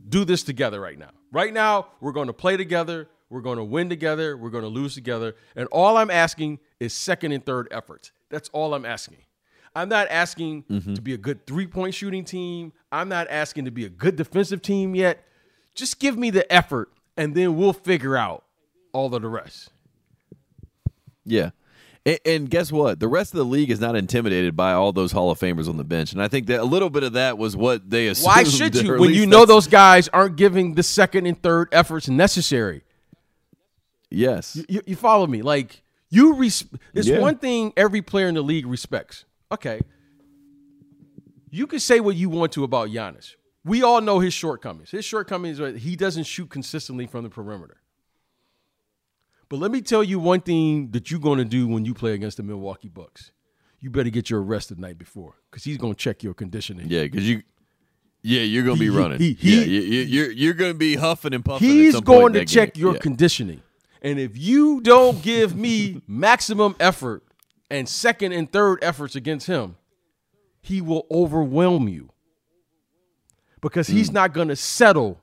do this together right now. Right now, we're going to play together. We're going to win together. We're going to lose together. And all I'm asking is second and third efforts. That's all I'm asking. I'm not asking mm-hmm. to be a good three-point shooting team. I'm not asking to be a good defensive team yet. Just give me the effort, and then we'll figure out all of the rest. Yeah. And, and guess what? The rest of the league is not intimidated by all those Hall of Famers on the bench. And I think that a little bit of that was what they assumed. Why should you when you know those guys aren't giving the second and third efforts necessary? Yes. You, you follow me? Like, you res- it's yeah. one thing every player in the league respects. Okay. You can say what you want to about Giannis. We all know his shortcomings. His shortcomings are he doesn't shoot consistently from the perimeter. But let me tell you one thing that you're going to do when you play against the Milwaukee Bucks. You better get your rest the night before, because he's going to check your conditioning. Yeah, because you, yeah, you're going to be he, running. He, he, yeah, he, you, you're you're going to be huffing and puffing. He's at some going point to check game. your yeah. conditioning, and if you don't give me maximum effort and second and third efforts against him, he will overwhelm you, because he's mm. not going to settle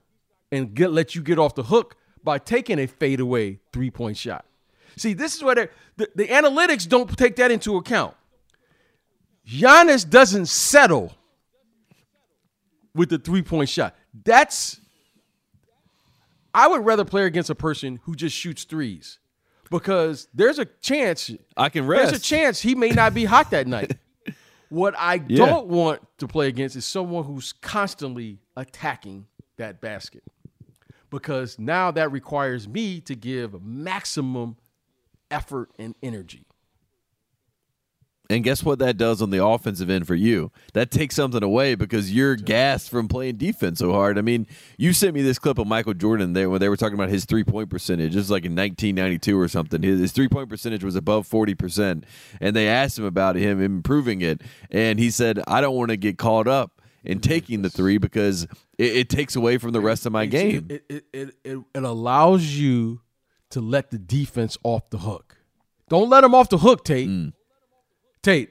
and get let you get off the hook by taking a fadeaway three-point shot. See, this is where the, the analytics don't take that into account. Giannis doesn't settle with the three-point shot. That's – I would rather play against a person who just shoots threes, because there's a chance – I can rest. There's a chance he may not be hot that night. What I yeah. don't want to play against is someone who's constantly attacking that basket, because now that requires me to give maximum effort and energy. And guess what that does on the offensive end for you? That takes something away, because you're gassed from playing defense so hard. I mean, you sent me this clip of Michael Jordan there when they were talking about his three-point percentage. It was like in nineteen ninety-two or something. His, his three-point percentage was above forty percent, and they asked him about him improving it. And he said, I don't want to get caught up in taking the three, because it, it takes away from the rest of my game. It, it, it, it, it allows you to let the defense off the hook. Don't let them off the hook, Tate. Mm. Tate,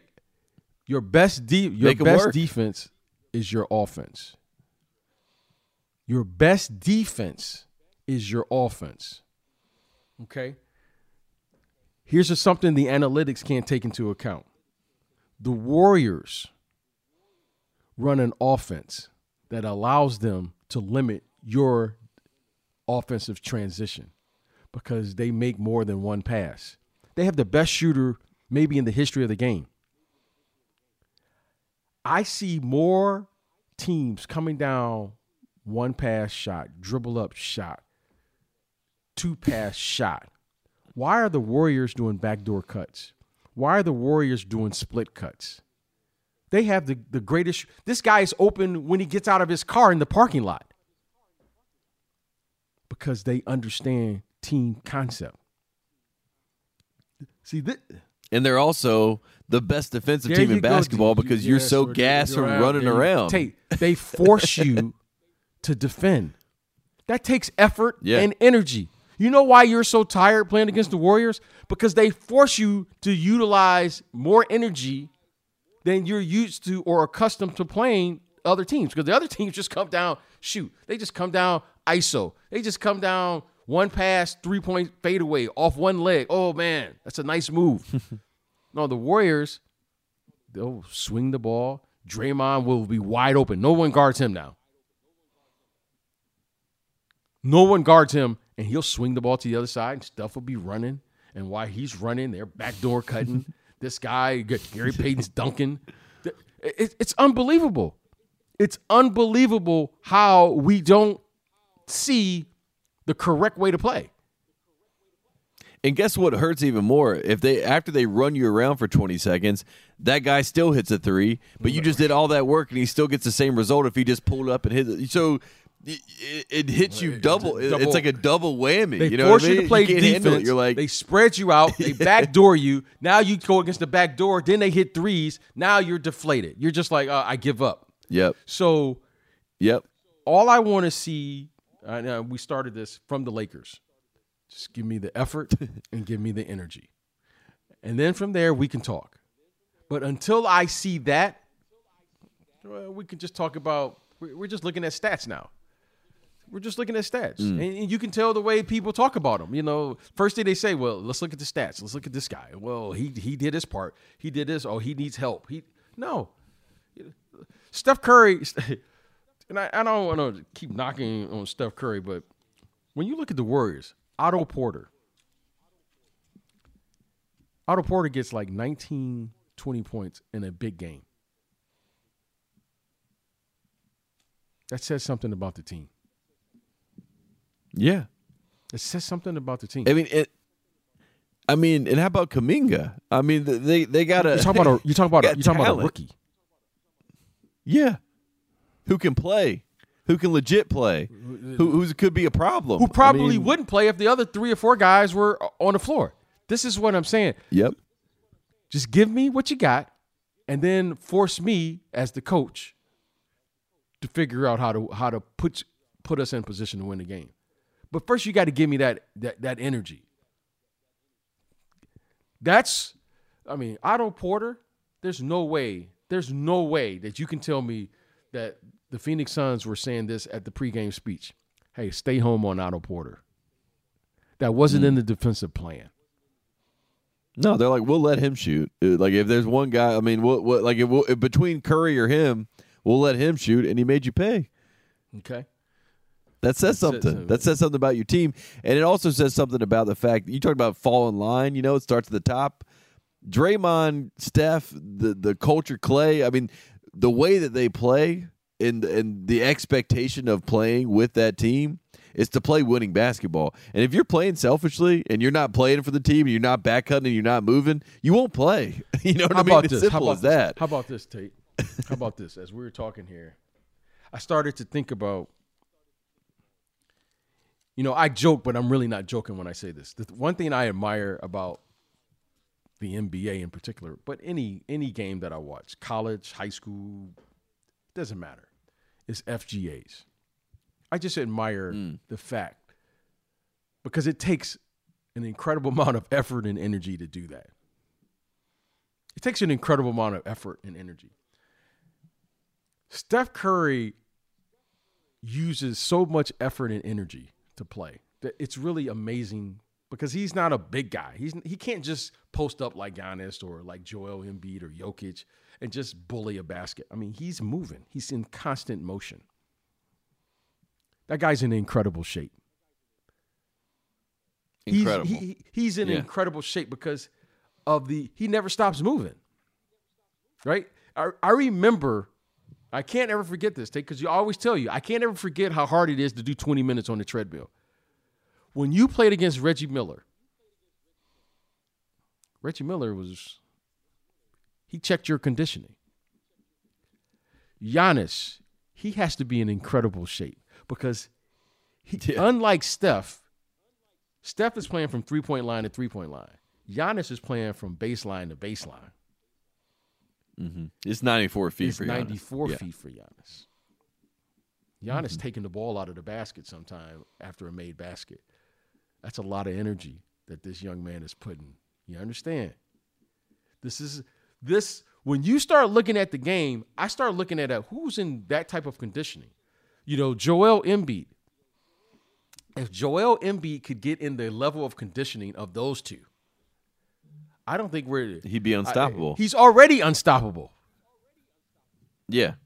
your best de- your best work. defense is your offense. Your best defense is your offense. Okay? Here's just something the analytics can't take into account. The Warriors run an offense that allows them to limit your offensive transition, because they make more than one pass. They have the best shooter maybe in the history of the game. I see more teams coming down one pass shot, dribble up shot, two pass shot. Why are the Warriors doing backdoor cuts? Why are the Warriors doing split cuts? They have the, the greatest. This guy is open when he gets out of his car in the parking lot, because they understand team concept. See, this. And they're also the best defensive there team in basketball, go, because yes, you're so gassed from running around. Tate, they force you to defend. That takes effort yeah. and energy. You know why you're so tired playing against the Warriors? Because they force you to utilize more energy than you're used to or accustomed to playing other teams. Because the other teams just come down, shoot. They just come down I S O. They just come down one pass, three-point fadeaway off one leg. Oh, man, that's a nice move. No, the Warriors, they'll swing the ball. Draymond will be wide open. No one guards him now. No one guards him, and he'll swing the ball to the other side, and stuff will be running. And while he's running, they're backdoor cutting. This guy, Gary Payton's dunking. It's unbelievable. It's unbelievable how we don't see the correct way to play. And guess what hurts even more? If they after they run you around for twenty seconds, that guy still hits a three, but you just did all that work and he still gets the same result if he just pulled up and hit it. So it, it hits you double. It's, double. It's like a double whammy. They you know force what I mean? you to play you defense. You're like, they spread you out. They backdoor you. Now you go against the back door. Then they hit threes. Now you're deflated. You're just like, uh, I give up. Yep. So yep. all I want to see... Uh, we started this from the Lakers. Just give me the effort and give me the energy. And then from there, we can talk. But until I see that, well, we can just talk about – we're just looking at stats now. We're just looking at stats. Mm. And you can tell the way people talk about him. You know, first thing they say, well, let's look at the stats. Let's look at this guy. Well, he he did his part. He did this. Oh, he needs help. He No. Steph Curry, and I, I don't want to keep knocking on Steph Curry, but when you look at the Warriors, Otto Porter. Otto Porter gets like nineteen, twenty points in a big game. That says something about the team. Yeah. It says something about the team. I mean, it, I mean, and how about Kuminga? I mean, they they got a. You talking about a? You talking about a? You talking about a rookie? Yeah, who can play? Who can legit play? Who who's, could be a problem? Who probably I mean, wouldn't play if the other three or four guys were on the floor. This is what I'm saying. Yep. Just give me what you got, and then force me as the coach to figure out how to how to put put us in position to win the game. But first, you got to give me that that that energy. That's, I mean, Otto Porter. There's no way. There's no way that you can tell me that the Phoenix Suns were saying this at the pregame speech. Hey, stay home on Otto Porter. That wasn't mm. in the defensive plan. No, they're like, we'll let him shoot. Like if there's one guy, I mean, what we'll, we'll, like if we'll, if between Curry or him, we'll let him shoot, and he made you pay. Okay. That says something. That says something about your team. And it also says something about the fact that you talked about fall in line. You know, it starts at the top. Draymond, Steph, the, the culture, Clay. I mean, the way that they play and, and the expectation of playing with that team is to play winning basketball. And if you're playing selfishly and you're not playing for the team, and you're not back cutting and you're not moving, you won't play. You know what I mean? It's simple as that. How about this, Tate? How about this? As we were talking here, I started to think about, you know, I joke, but I'm really not joking when I say this. The one thing I admire about the N B A in particular, but any any game that I watch, college, high school, doesn't matter, is F G As. I just admire mm. the fact, because it takes an incredible amount of effort and energy to do that. It takes an incredible amount of effort and energy. Steph Curry uses so much effort and energy to play. It's really amazing because he's not a big guy. He's he can't just post up like Giannis or like Joel Embiid or Jokic and just bully a basket. I mean, he's moving. He's in constant motion. That guy's in incredible shape. Incredible. He's, he, he's in yeah. incredible shape because of the he never stops moving. Right? I, I remember I can't ever forget this, Tate, because you always tell you, I can't ever forget how hard it is to do twenty minutes on the treadmill. When you played against Reggie Miller, Reggie Miller was, he checked your conditioning. Giannis, he has to be in incredible shape because he, yeah. unlike Steph, Steph is playing from three-point line to three-point line. Giannis is playing from baseline to baseline. Mm-hmm. It's ninety-four feet it's for Giannis. It's ninety-four yeah. feet for Giannis. Giannis mm-hmm. taking the ball out of the basket sometime after a made basket. That's a lot of energy that this young man is putting. You understand? This is this when you start looking at the game, I start looking at a, who's in that type of conditioning. You know, Joel Embiid. If Joel Embiid could get in the level of conditioning of those two, I don't think we're... He'd be unstoppable. I, he's already unstoppable. Yeah.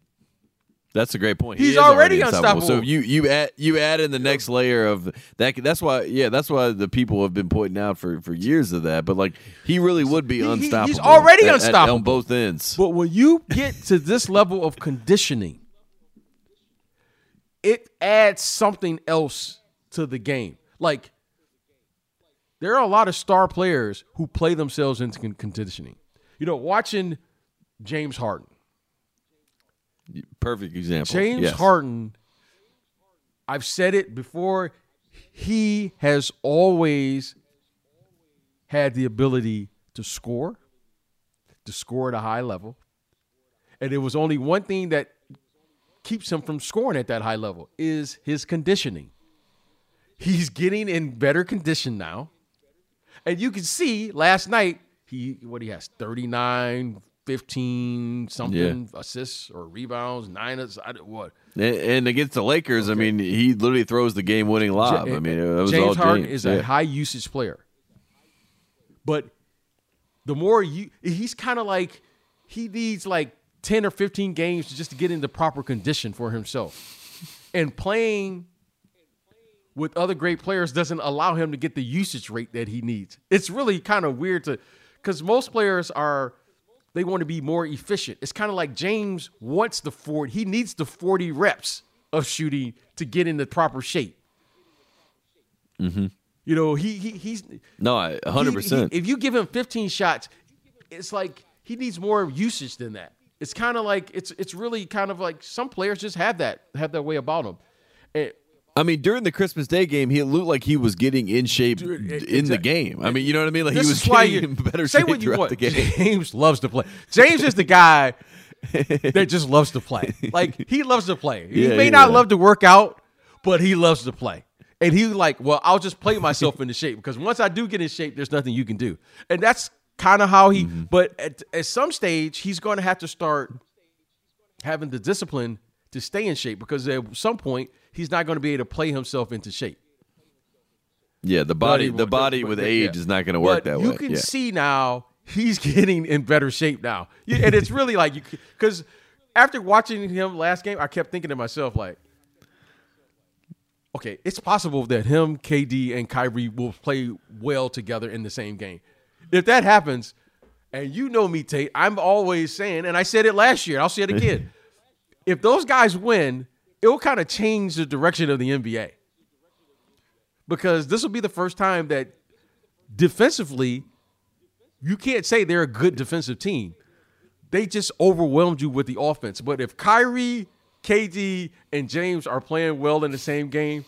That's a great point. He's he already, already unstoppable. unstoppable. So you you add, you add in the next layer of... that. That's why yeah, that's why the people have been pointing out for, for years of that. But like he really would be he, unstoppable. He's already at, unstoppable. At, on both ends. But when you get to this level of conditioning, it adds something else to the game. Like... there are a lot of star players who play themselves into con- conditioning. You know, watching James Harden. Perfect example. James yes. Harden, I've said it before, he has always had the ability to score, to score at a high level. And it was only one thing that keeps him from scoring at that high level is his conditioning. He's getting in better condition now. And you can see last night, he what he has, thirty-nine fifteen something yeah. assists or rebounds, nine assists, I what? And, and against the Lakers, okay. I mean, he literally throws the game winning lob. Ja- I mean, it was James all Harden James. is yeah. a high usage player, but the more you, he's kind of like he needs like ten or fifteen games just to get into proper condition for himself, and playing with other great players doesn't allow him to get the usage rate that he needs. It's really kind of weird to, because most players are, they want to be more efficient. It's kind of like James wants the forty, he needs the forty reps of shooting to get into proper shape. Mm-hmm. You know, he he he's no, one hundred percent. He, he, if you give him fifteen shots, it's like he needs more usage than that. It's kind of like it's it's really kind of like some players just have that have that way about them. And, I mean, during the Christmas Day game, he looked like he was getting in shape Dude, it, in the game. I mean, you know what I mean? Like, this he was getting in better shape what you throughout want. the game. James loves to play. James is the guy that just loves to play. Like, he loves to play. He yeah, may yeah. not love to work out, but he loves to play. And he's like, well, I'll just play myself into shape because once I do get in shape, there's nothing you can do. And that's kind of how he mm-hmm. – but at, at some stage, he's going to have to start having the discipline to stay in shape because at some point – he's not going to be able to play himself into shape. Yeah, the body the body with age yeah. is not going to work but that way. You can yeah. see now he's getting in better shape now. And it's really like you because after watching him last game, I kept thinking to myself like, okay, it's possible that him, K D, and Kyrie will play well together in the same game. If that happens, and you know me, Tate, I'm always saying, and I said it last year, I'll say it again, if those guys win, it'll kind of change the direction of the N B A because this will be the first time that defensively you can't say they're a good defensive team. They just overwhelmed you with the offense. But if Kyrie, K D, and James are playing well in the same game,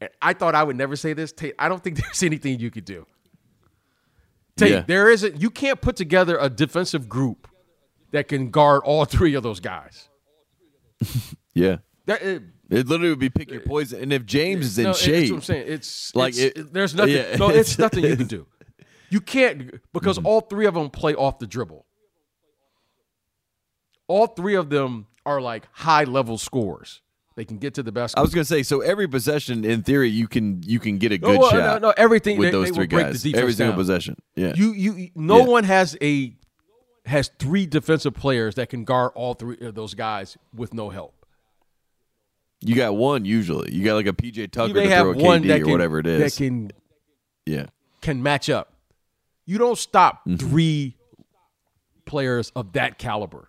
and I thought I would never say this, Tate, I don't think there's anything you could do. Tate, yeah. there isn't, you can't put together a defensive group that can guard all three of those guys. yeah, that, it, it literally would be pick your poison. And if James is in no, shape, that's what I'm saying. It's like it's, it, there's nothing. Yeah, no, it's, it's nothing you can do. You can't because mm-hmm. all three of them play off the dribble. All three of them are like high level scorers. They can get to the basket. I was going to say, so every possession, in theory, you can you can get a good no, well, shot. No, no, everything with they, those they three guys. The every single down. possession. Yeah, you you. No yeah. one has a. has three defensive players that can guard all three of those guys with no help. You got one usually. You got like a P J Tucker to throw a K D or can, whatever it is. That can, yeah. can match up. You don't stop mm-hmm. three players of that caliber.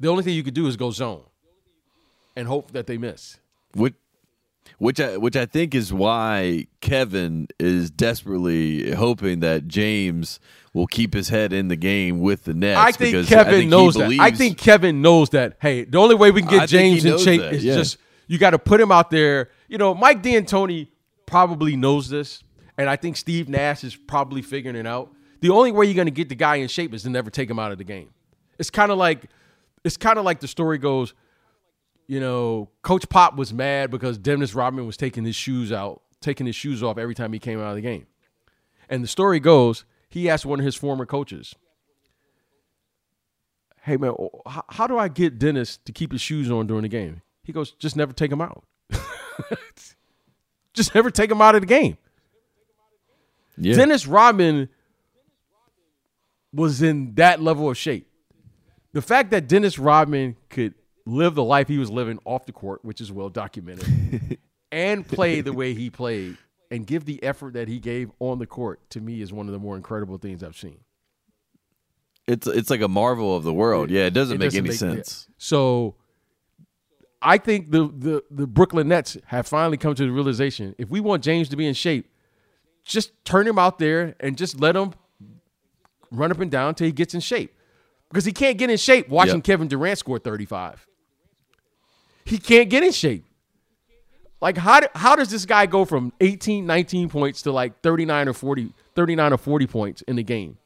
The only thing you could do is go zone and hope that they miss. Which, which I which I think is why Kevin is desperately hoping that James – will keep his head in the game with the Nets. I think Kevin I think knows that. I think Kevin knows that. Hey, the only way we can get I James in shape that. is yeah. just you got to put him out there. You know, Mike D'Antoni probably knows this, and I think Steve Nash is probably figuring it out. The only way you're going to get the guy in shape is to never take him out of the game. It's kind of like it's kind of like the story goes. You know, Coach Pop was mad because Dennis Rodman was taking his shoes out, taking his shoes off every time he came out of the game, and the story goes. He asked one of his former coaches, hey, man, how, how do I get Dennis to keep his shoes on during the game? He goes, just never take him out. Just never take him out of the game. Yeah. Dennis Rodman was in that level of shape. The fact that Dennis Rodman could live the life he was living off the court, which is well documented, and play the way he played, and give the effort that he gave on the court, to me, is one of the more incredible things I've seen. It's it's like a marvel of the world. Yeah, it doesn't it make doesn't any make, sense. Yeah. So I think the, the, the Brooklyn Nets have finally come to the realization, if we want James to be in shape, just turn him out there and just let him run up and down until he gets in shape. Because he can't get in shape watching yep. Kevin Durant score thirty-five. He can't get in shape. Like, how do, how does this guy go from eighteen, nineteen points to, like, thirty-nine or forty, thirty-nine or forty points in the game?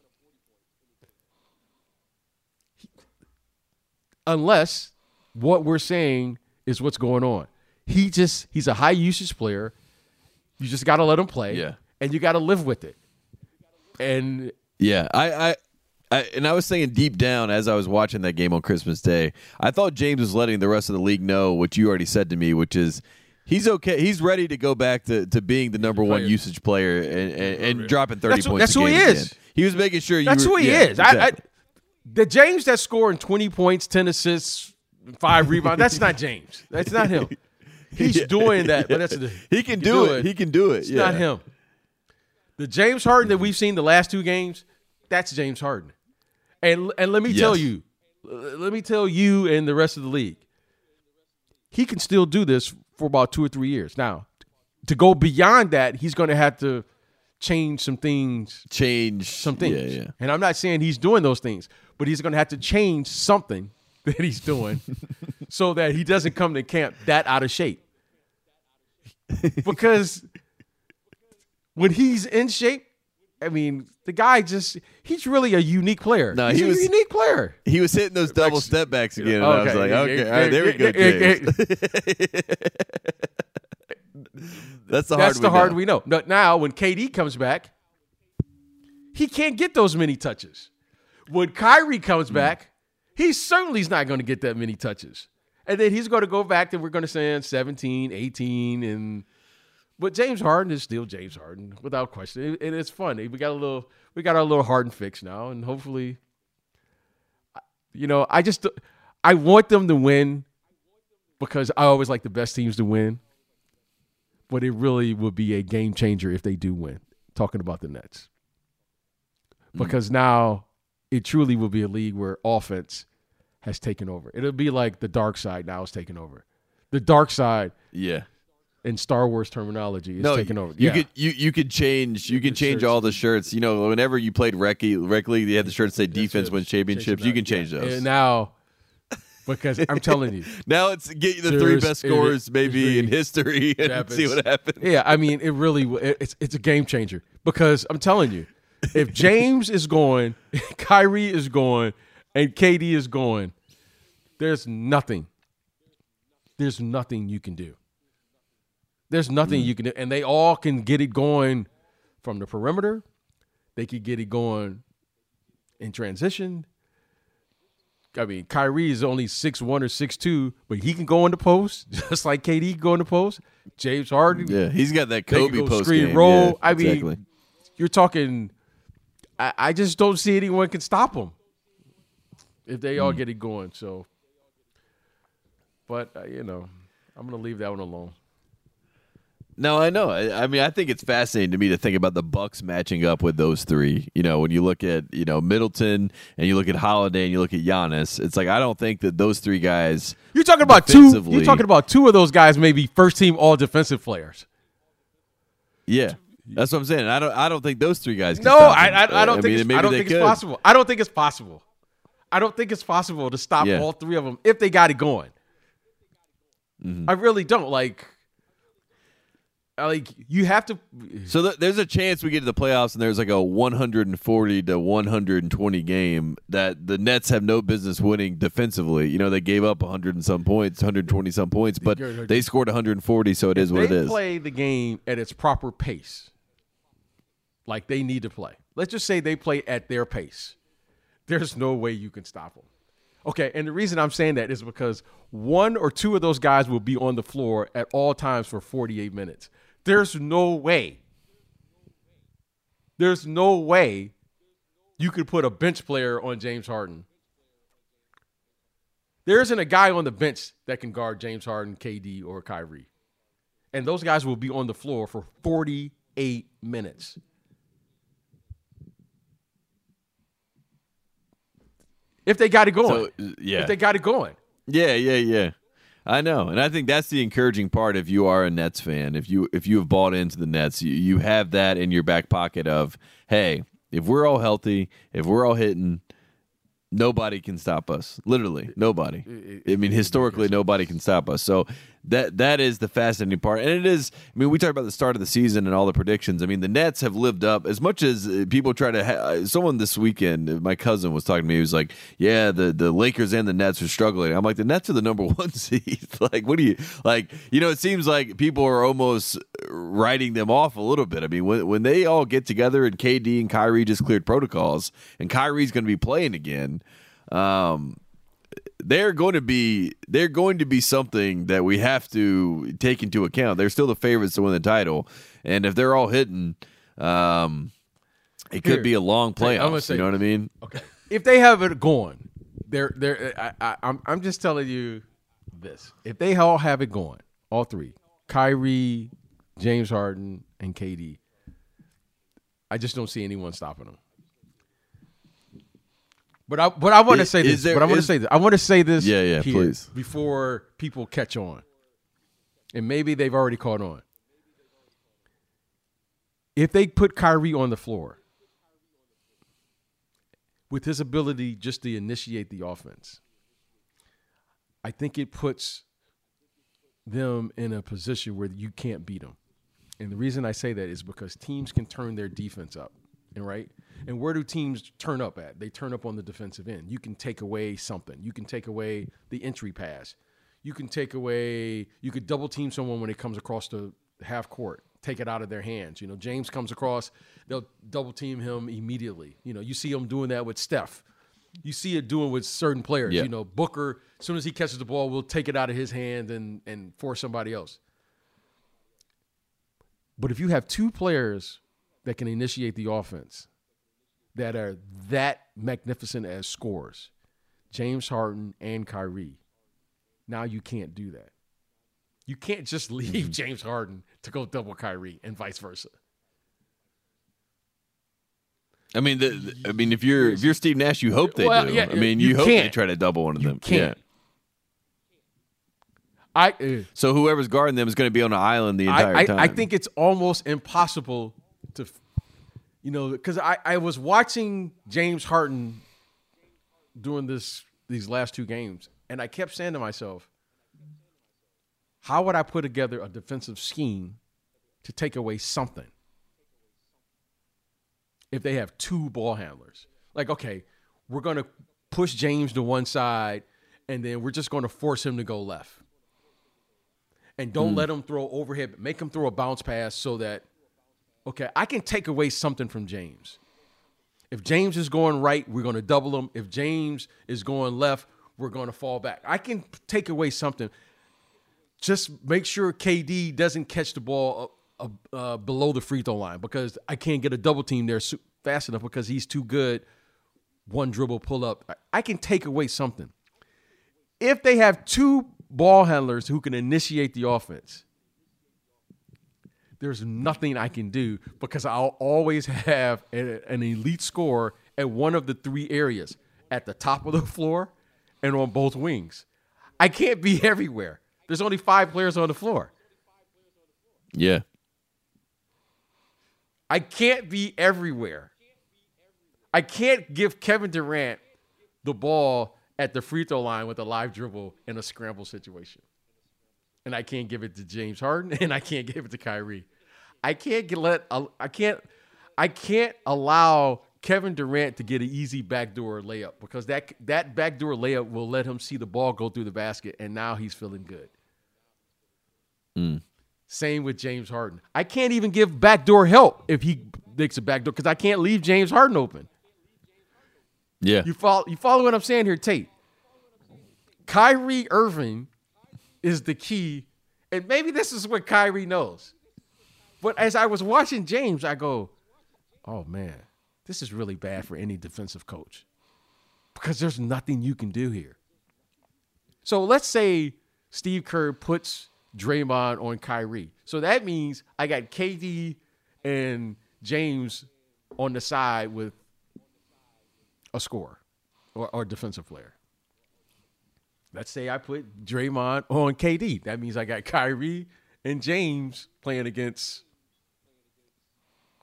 Unless what we're saying is what's going on. He just, he's a high-usage player. You just got to let him play. Yeah. And you got to live with it. And yeah, I, I – I, and I was saying deep down as I was watching that game on Christmas Day, I thought James was letting the rest of the league know what you already said to me, which is he's okay. He's ready to go back to, to being the number one usage player and, and, and dropping thirty that's, points. That's a who game he is. Again. He was making sure you that's were, who he yeah, is. Exactly. I, I, the James that's scoring twenty points, ten assists, five rebounds, that's not James. That's not him. He's yeah. doing that, yeah. but that's the, he can, he can do, do it. it. He can do it. It's yeah. not him. The James Harden that we've seen the last two games, that's James Harden. And and let me yes. tell you, let me tell you and the rest of the league, he can still do this for about two or three years. Now, to go beyond that, he's going to have to change some things. Change. Some things. Yeah, yeah. And I'm not saying he's doing those things, but he's going to have to change something that he's doing so that he doesn't come to camp that out of shape. Because when he's in shape, I mean, the guy just – he's really a unique player. No, he's he a was, unique player. He was hitting those double step backs again, and okay. I was like, okay, all right, there we go, James. That's the hard That's the we hard know. we know. Now, when K D comes back, he can't get those many touches. When Kyrie comes mm. back, he certainly is not going to get that many touches. And then he's going to go back, and we're going to send seventeen, eighteen, and – but James Harden is still James Harden, without question. And it's funny. We got a little, we got our little Harden fix now, and hopefully, you know, I just, I want them to win because I always like the best teams to win. But it really would be a game changer if they do win. Talking about the Nets, because mm-hmm. now it truly will be a league where offense has taken over. It'll be like the dark side now is taking over. The dark side, yeah. in Star Wars terminology, is no, taking over. You yeah. could you you could change you can change shirts. all the shirts. You know, whenever you played rec rec league, they had the shirts that say defense wins championships. You can change those. And now, because I'm telling you, now it's get you the three best scorers it, maybe in history and happens. see what happens. Yeah, I mean, it really it's it's a game changer because I'm telling you, if James is going, Kyrie is going, and K D is going, there's nothing. There's nothing you can do. There's nothing mm. you can do. And they all can get it going from the perimeter. They could get it going in transition. I mean, Kyrie is only six one or six two, but he can go in the post, just like K D can go in the post. James Harden. Yeah, he's got that Kobe go post screen game. Roll. Yeah, I exactly. mean, you're talking – I just don't see anyone can stop him if they mm. all get it going. So, but, uh, you know, I'm going to leave that one alone. No, I know. I, I mean, I think it's fascinating to me to think about the Bucks matching up with those three. You know, when you look at, you know, Middleton and you look at Holiday and you look at Giannis, it's like I don't think that those three guys. You're talking about two. You're talking about two of those guys, maybe first team all defensive players. Yeah, that's what I'm saying. I don't. I don't think those three guys. Can no, I, I. I don't I think. Mean, it's, I don't think could. it's possible. I don't think it's possible. I don't think it's possible to stop yeah. all three of them if they got it going. Mm-hmm. I really don't like. Like you have to. So th- there's a chance we get to the playoffs and there's like a one forty to one twenty game that the Nets have no business winning defensively. You know, they gave up one hundred and some points, one hundred twenty some points, but they scored one hundred forty, so it is what it is. They play the game at its proper pace, like they need to play. Let's just say they play at their pace. There's no way you can stop them. Okay, and the reason I'm saying that is because one or two of those guys will be on the floor at all times for forty-eight minutes. There's no way. There's no way you could put a bench player on James Harden. There isn't a guy on the bench that can guard James Harden, K D, or Kyrie. And those guys will be on the floor for forty-eight minutes. If they got it going. So, yeah. If they got it going. Yeah, yeah, yeah. I know, and I think that's the encouraging part. If you are a Nets fan, if you if you have bought into the Nets, you, you have that in your back pocket of, hey, if we're all healthy, if we're all hitting, nobody can stop us. Literally, nobody. I mean, historically, nobody can stop us. So that that is the fascinating part. And it is, I mean, we talked about the start of the season and all the predictions. I mean, the Nets have lived up as much as people try to ha- someone this weekend, my cousin was talking to me. He was like, yeah, the, the Lakers and the Nets are struggling. I'm like, the Nets are the number one seed. Like, what do you, like, you know, it seems like people are almost writing them off a little bit. I mean, when, when they all get together and K D and Kyrie just cleared protocols and Kyrie's going to be playing again, um, They're going to be they're going to be something that we have to take into account. They're still the favorites to win the title, and if they're all hitting, um, it Here, could be a long playoffs. You know what I mean? Okay. If they have it going, they're they're. I, I, I'm I'm just telling you this. If they all have it going, all three, Kyrie, James Harden, and K D, I just don't see anyone stopping them. But I but I want to say this. There, but I want to say this. I want to say this. Yeah, yeah, here please. Before people catch on, and maybe they've already caught on. If they put Kyrie on the floor with his ability just to initiate the offense, I think it puts them in a position where you can't beat them. And the reason I say that is because teams can turn their defense up. And right, and where do teams turn up at? They turn up on the defensive end. You can take away something. You can take away the entry pass. You can take away. You could double team someone when it comes across the half court. Take it out of their hands. You know, James comes across. They'll double team him immediately. You know, you see him doing that with Steph. You see it doing with certain players. Yeah. You know, Booker. As soon as he catches the ball, we'll take it out of his hand and and force somebody else. But if you have two players that can initiate the offense, that are that magnificent as scorers, James Harden and Kyrie, now you can't do that. You can't just leave James Harden to go double Kyrie and vice versa. I mean, the, the, I mean, if you're if you're Steve Nash, you hope they well, do. Yeah, I mean, you, you hope can't. they try to double one of you them. Can't. Yeah. I. Uh, so whoever's guarding them is going to be on an island the entire I, I, time. I think it's almost impossible to, you know, because I, I was watching James Harden during this these last two games, and I kept saying to myself, how would I put together a defensive scheme to take away something if they have two ball handlers? Like, okay, we're going to push James to one side, and then we're just going to force him to go left. And don't mm. let him throw overhead, but make him throw a bounce pass so that, okay, I can take away something from James. If James is going right, we're going to double him. If James is going left, we're going to fall back. I can take away something. Just make sure K D doesn't catch the ball uh, uh, below the free throw line, because I can't get a double team there fast enough because he's too good. One dribble, pull up. I can take away something. If they have two ball handlers who can initiate the offense, there's nothing I can do because I'll always have a, an elite scorer at one of the three areas, at the top of the floor and on both wings. I can't be everywhere. There's only five players on the floor. Yeah. I can't be everywhere. I can't give Kevin Durant the ball at the free throw line with a live dribble in a scramble situation. And I can't give it to James Harden, and I can't give it to Kyrie. I can't get let I can't I can't allow Kevin Durant to get an easy backdoor layup, because that that backdoor layup will let him see the ball go through the basket, and now he's feeling good. Mm. Same with James Harden. I can't even give backdoor help if he makes a backdoor, because I can't leave James Harden open. Yeah, you follow you follow what I'm saying here, Tate. Kyrie Irving is the key, and maybe this is what Kyrie knows. But as I was watching James, I go, oh, man, this is really bad for any defensive coach, because there's nothing you can do here. So let's say Steve Kerr puts Draymond on Kyrie. So that means I got K D and James on the side with a scorer or, or defensive player. Let's say I put Draymond on K D. That means I got Kyrie and James playing against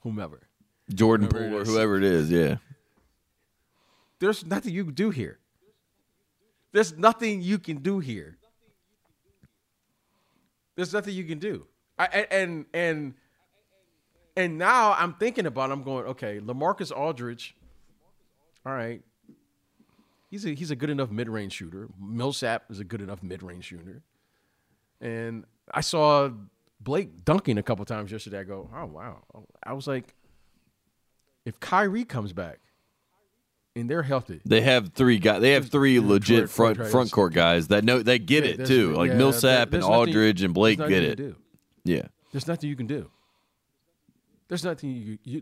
whomever. Jordan Poole or whoever it is, yeah. There's nothing you can do here. There's nothing you can do here. There's nothing you can do. I, and and and now I'm thinking about it. I'm going, okay, LaMarcus Aldridge. All right, he's a he's a good enough mid-range shooter. Millsap is a good enough mid-range shooter. And I saw Blake dunking a couple times yesterday. I go, oh wow. I was like, if Kyrie comes back and they're healthy, they have three guys. They have three legit front front court guys that know they get it too. Like Millsap and Aldridge and Blake get it. Yeah, there's nothing you can do. There's nothing you. you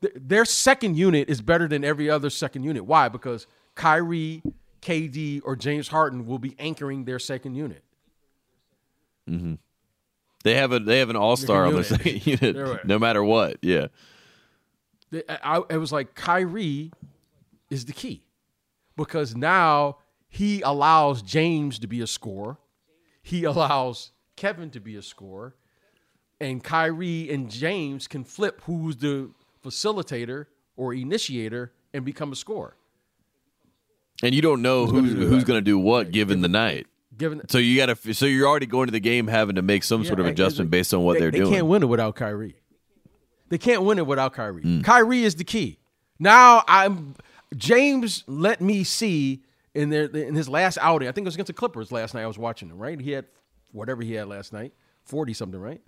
there, their second unit is better than every other second unit. Why? Because Kyrie, K D, or James Harden will be anchoring their second unit. Mm-hmm. They have a they have an all-star on the second unit, right. No matter what. Yeah, I, I was like, Kyrie is the key, because now he allows James to be a scorer, he allows Kevin to be a scorer, and Kyrie and James can flip who's the facilitator or initiator and become a scorer. And you don't know who's who's, who's going to do what, yeah, given the night. Given so you got to so you're already going to the game having to make some yeah, sort of adjustment based on what they, they're they doing. They can't win it without Kyrie. They can't win it without Kyrie. Mm. Kyrie is the key. Now I'm James let me see in their in his last outing. I think it was against the Clippers last night. I was watching him, right? He had whatever he had last night, forty something, right?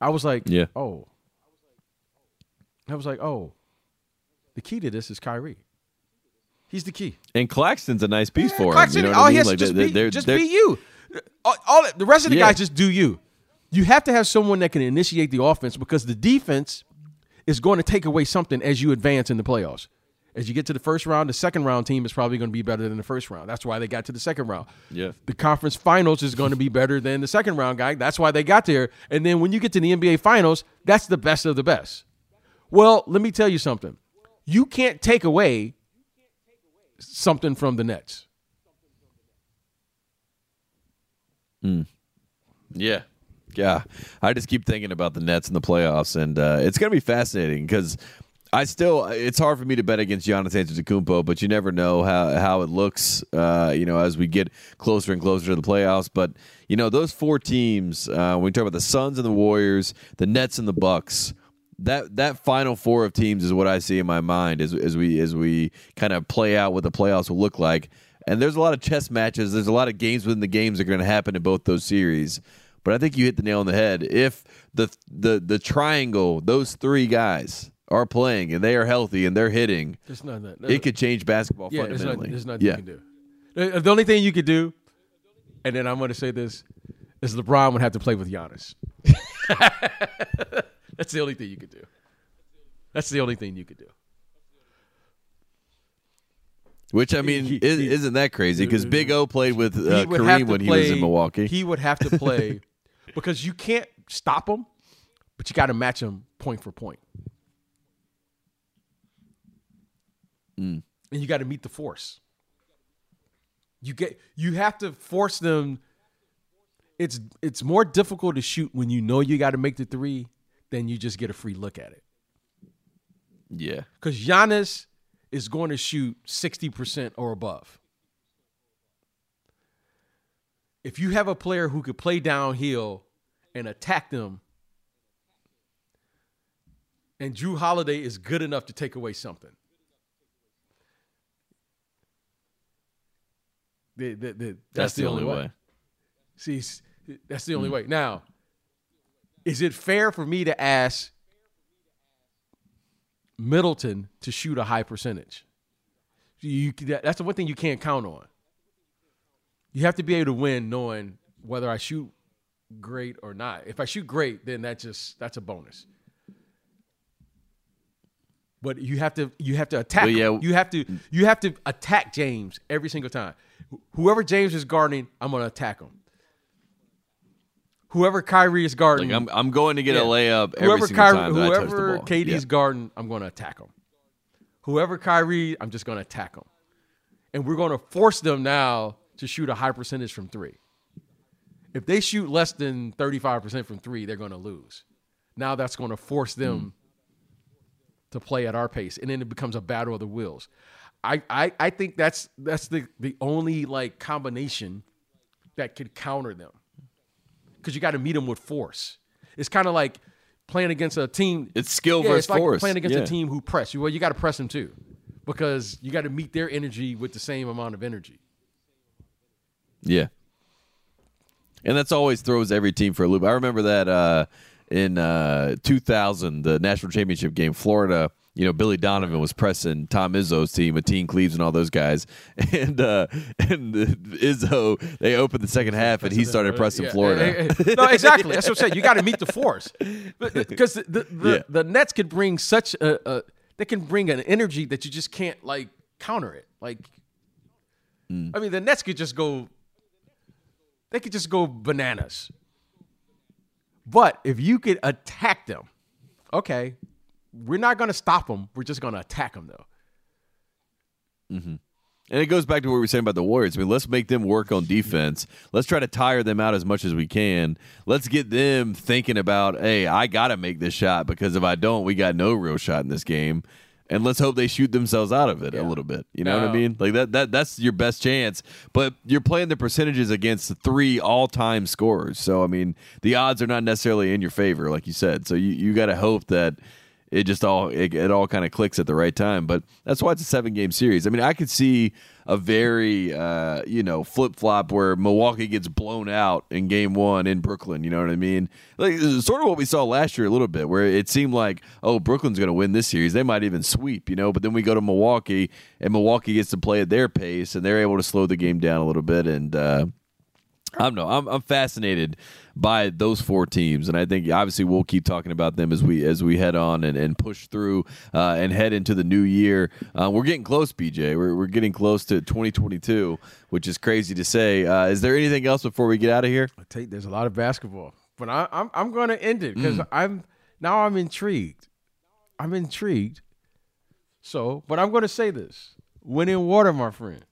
I was like, yeah. oh. I was like, oh, the key to this is Kyrie. He's the key. And Claxton's a nice piece yeah, for Claxton, him. You know all I mean? He has like to just, they're, be, they're, just they're, be you. All, all The rest of the yeah. guys just do you. You have to have someone that can initiate the offense, because the defense is going to take away something as you advance in the playoffs. As you get to the first round, the second round team is probably going to be better than the first round. That's why they got to the second round. Yeah. The conference finals is going to be better than the second round guy. That's why they got there. And then when you get to the N B A finals, that's the best of the best. Well, let me tell you something. You can't take away something from the Nets. Mm. Yeah. Yeah. I just keep thinking about the Nets in the playoffs, and uh, it's going to be fascinating, because I still, it's hard for me to bet against Giannis Antetokounmpo, but you never know how, how it looks, uh, you know, as we get closer and closer to the playoffs. But, you know, those four teams, uh, when we talk about the Suns and the Warriors, the Nets and the Bucks, that that final four of teams is what I see in my mind as, as we as we kind of play out what the playoffs will look like. And there's a lot of chess matches. There's a lot of games within the games that are going to happen in both those series. But I think you hit the nail on the head. If the the the triangle, those three guys are playing and they are healthy and they're hitting, there's not, not, it could change basketball yeah, fundamentally. There's nothing yeah. you can do. The only thing you could do, and then I'm going to say this, is LeBron would have to play with Giannis. That's the only thing you could do. That's the only thing you could do. Which, I mean, he, he, isn't that crazy? Because Big O played with uh, Kareem when play, he was in Milwaukee. He would have to play because you can't stop him, but you got to match him point for point. Mm. And you got to meet the force. You get you have to force them. It's it's more difficult to shoot when you know you got to make the three. Then you just get a free look at it. Yeah. Because Giannis is going to shoot sixty percent or above. If you have a player who could play downhill and attack them, and Drew Holiday is good enough to take away something, the, the, the, that's, that's the, the only way. way. See, that's the only mm. way. Now, is it fair for me to ask Middleton to shoot a high percentage? You, that, that's the one thing you can't count on. You have to be able to win knowing whether I shoot great or not. If I shoot great, then that just that's a bonus. But you have to you have to attack. Well, yeah. You have to you have to attack James every single time. Whoever James is guarding, I'm going to attack him. Whoever Kyrie is guarding, like I'm, I'm going to get yeah. a layup every whoever single Kyrie, time that whoever I touch the ball. Whoever K D's yeah. guarding, I'm going to attack him. Whoever Kyrie, I'm just going to attack him. And we're going to force them now to shoot a high percentage from three. If they shoot less than thirty-five percent from three, they're going to lose. Now that's going to force them mm. to play at our pace. And then it becomes a battle of the wills. I, I, I think that's that's the, the only like combination that could counter them. because you got to meet them with force. It's kind of like playing against a team. It's skill yeah, versus it's like force. Playing against yeah. a team who press you. Well, you got to press them too, because you got to meet their energy with the same amount of energy. Yeah. And that's always throws every team for a loop. I remember that uh, in uh, two thousand, the national championship game, Florida. You know, Billy Donovan was pressing Tom Izzo's team with Mateen Cleaves and all those guys. And uh, and the, Izzo, they opened the second half, and he started pressing yeah. Florida. No, exactly. That's what I'm saying. You got to meet the force. Because the the, the, yeah. the Nets could bring such a, a – they can bring an energy that you just can't, like, counter it. Like, mm. I mean, the Nets could just go – they could just go bananas. But if you could attack them, okay – we're not going to stop them. We're just going to attack them, though. Mm-hmm. And it goes back to what we were saying about the Warriors. I mean, let's make them work on defense. Let's try to tire them out as much as we can. Let's get them thinking about, hey, I got to make this shot because if I don't, we got no real shot in this game. And let's hope they shoot themselves out of it yeah. a little bit. You know no. what I mean? Like that, that that's your best chance. But you're playing the percentages against three all-time scorers. So, I mean, the odds are not necessarily in your favor, like you said. So you, you got to hope that – It just all it, it all kind of clicks at the right time, but that's why it's a seven game series. I mean, I could see a very uh, you know flip flop where Milwaukee gets blown out in game one in Brooklyn. You know what I mean? Like sort of what we saw last year a little bit, where it seemed like oh Brooklyn's going to win this series, they might even sweep, you know. But then we go to Milwaukee, and Milwaukee gets to play at their pace, and they're able to slow the game down a little bit. And uh, I don't know, I'm I'm fascinated by those four teams, and I think obviously we'll keep talking about them as we as we head on and, and push through uh, and head into the new year. Uh, we're getting close, B J. We're we're getting close to twenty twenty-two, which is crazy to say. Uh, is there anything else before we get out of here? Tate, there's a lot of basketball, but I, I'm I'm going to end it because mm. I'm now I'm intrigued. I'm intrigued. So, but I'm going to say this: winning water, my friend.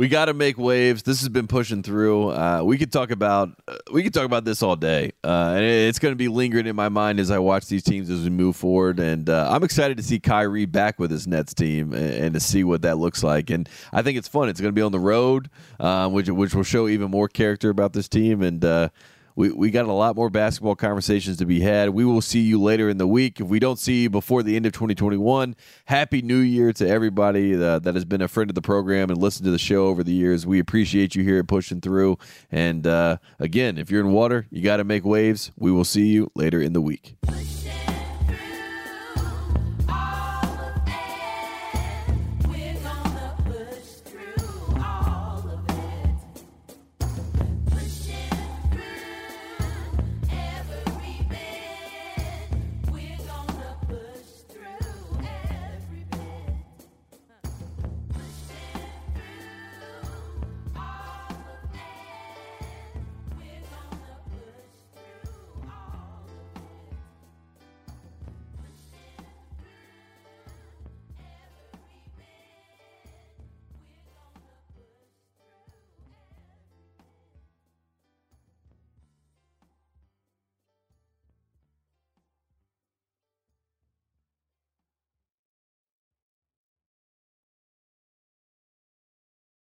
We got to make waves. This has been pushing through. Uh, we could talk about uh, we could talk about this all day, uh, and it's going to be lingering in my mind as I watch these teams as we move forward. And uh, I'm excited to see Kyrie back with his Nets team and, and to see what that looks like. And I think it's fun. It's going to be on the road, uh, which which will show even more character about this team. And uh, we we got a lot more basketball conversations to be had. We will see you later in the week. If we don't see you before the end of twenty twenty-one, Happy New Year to everybody that, that has been a friend of the program and listened to the show over the years. We appreciate you here at Pushing Through. And uh, again, if you're in water, you got to make waves. We will see you later in the week.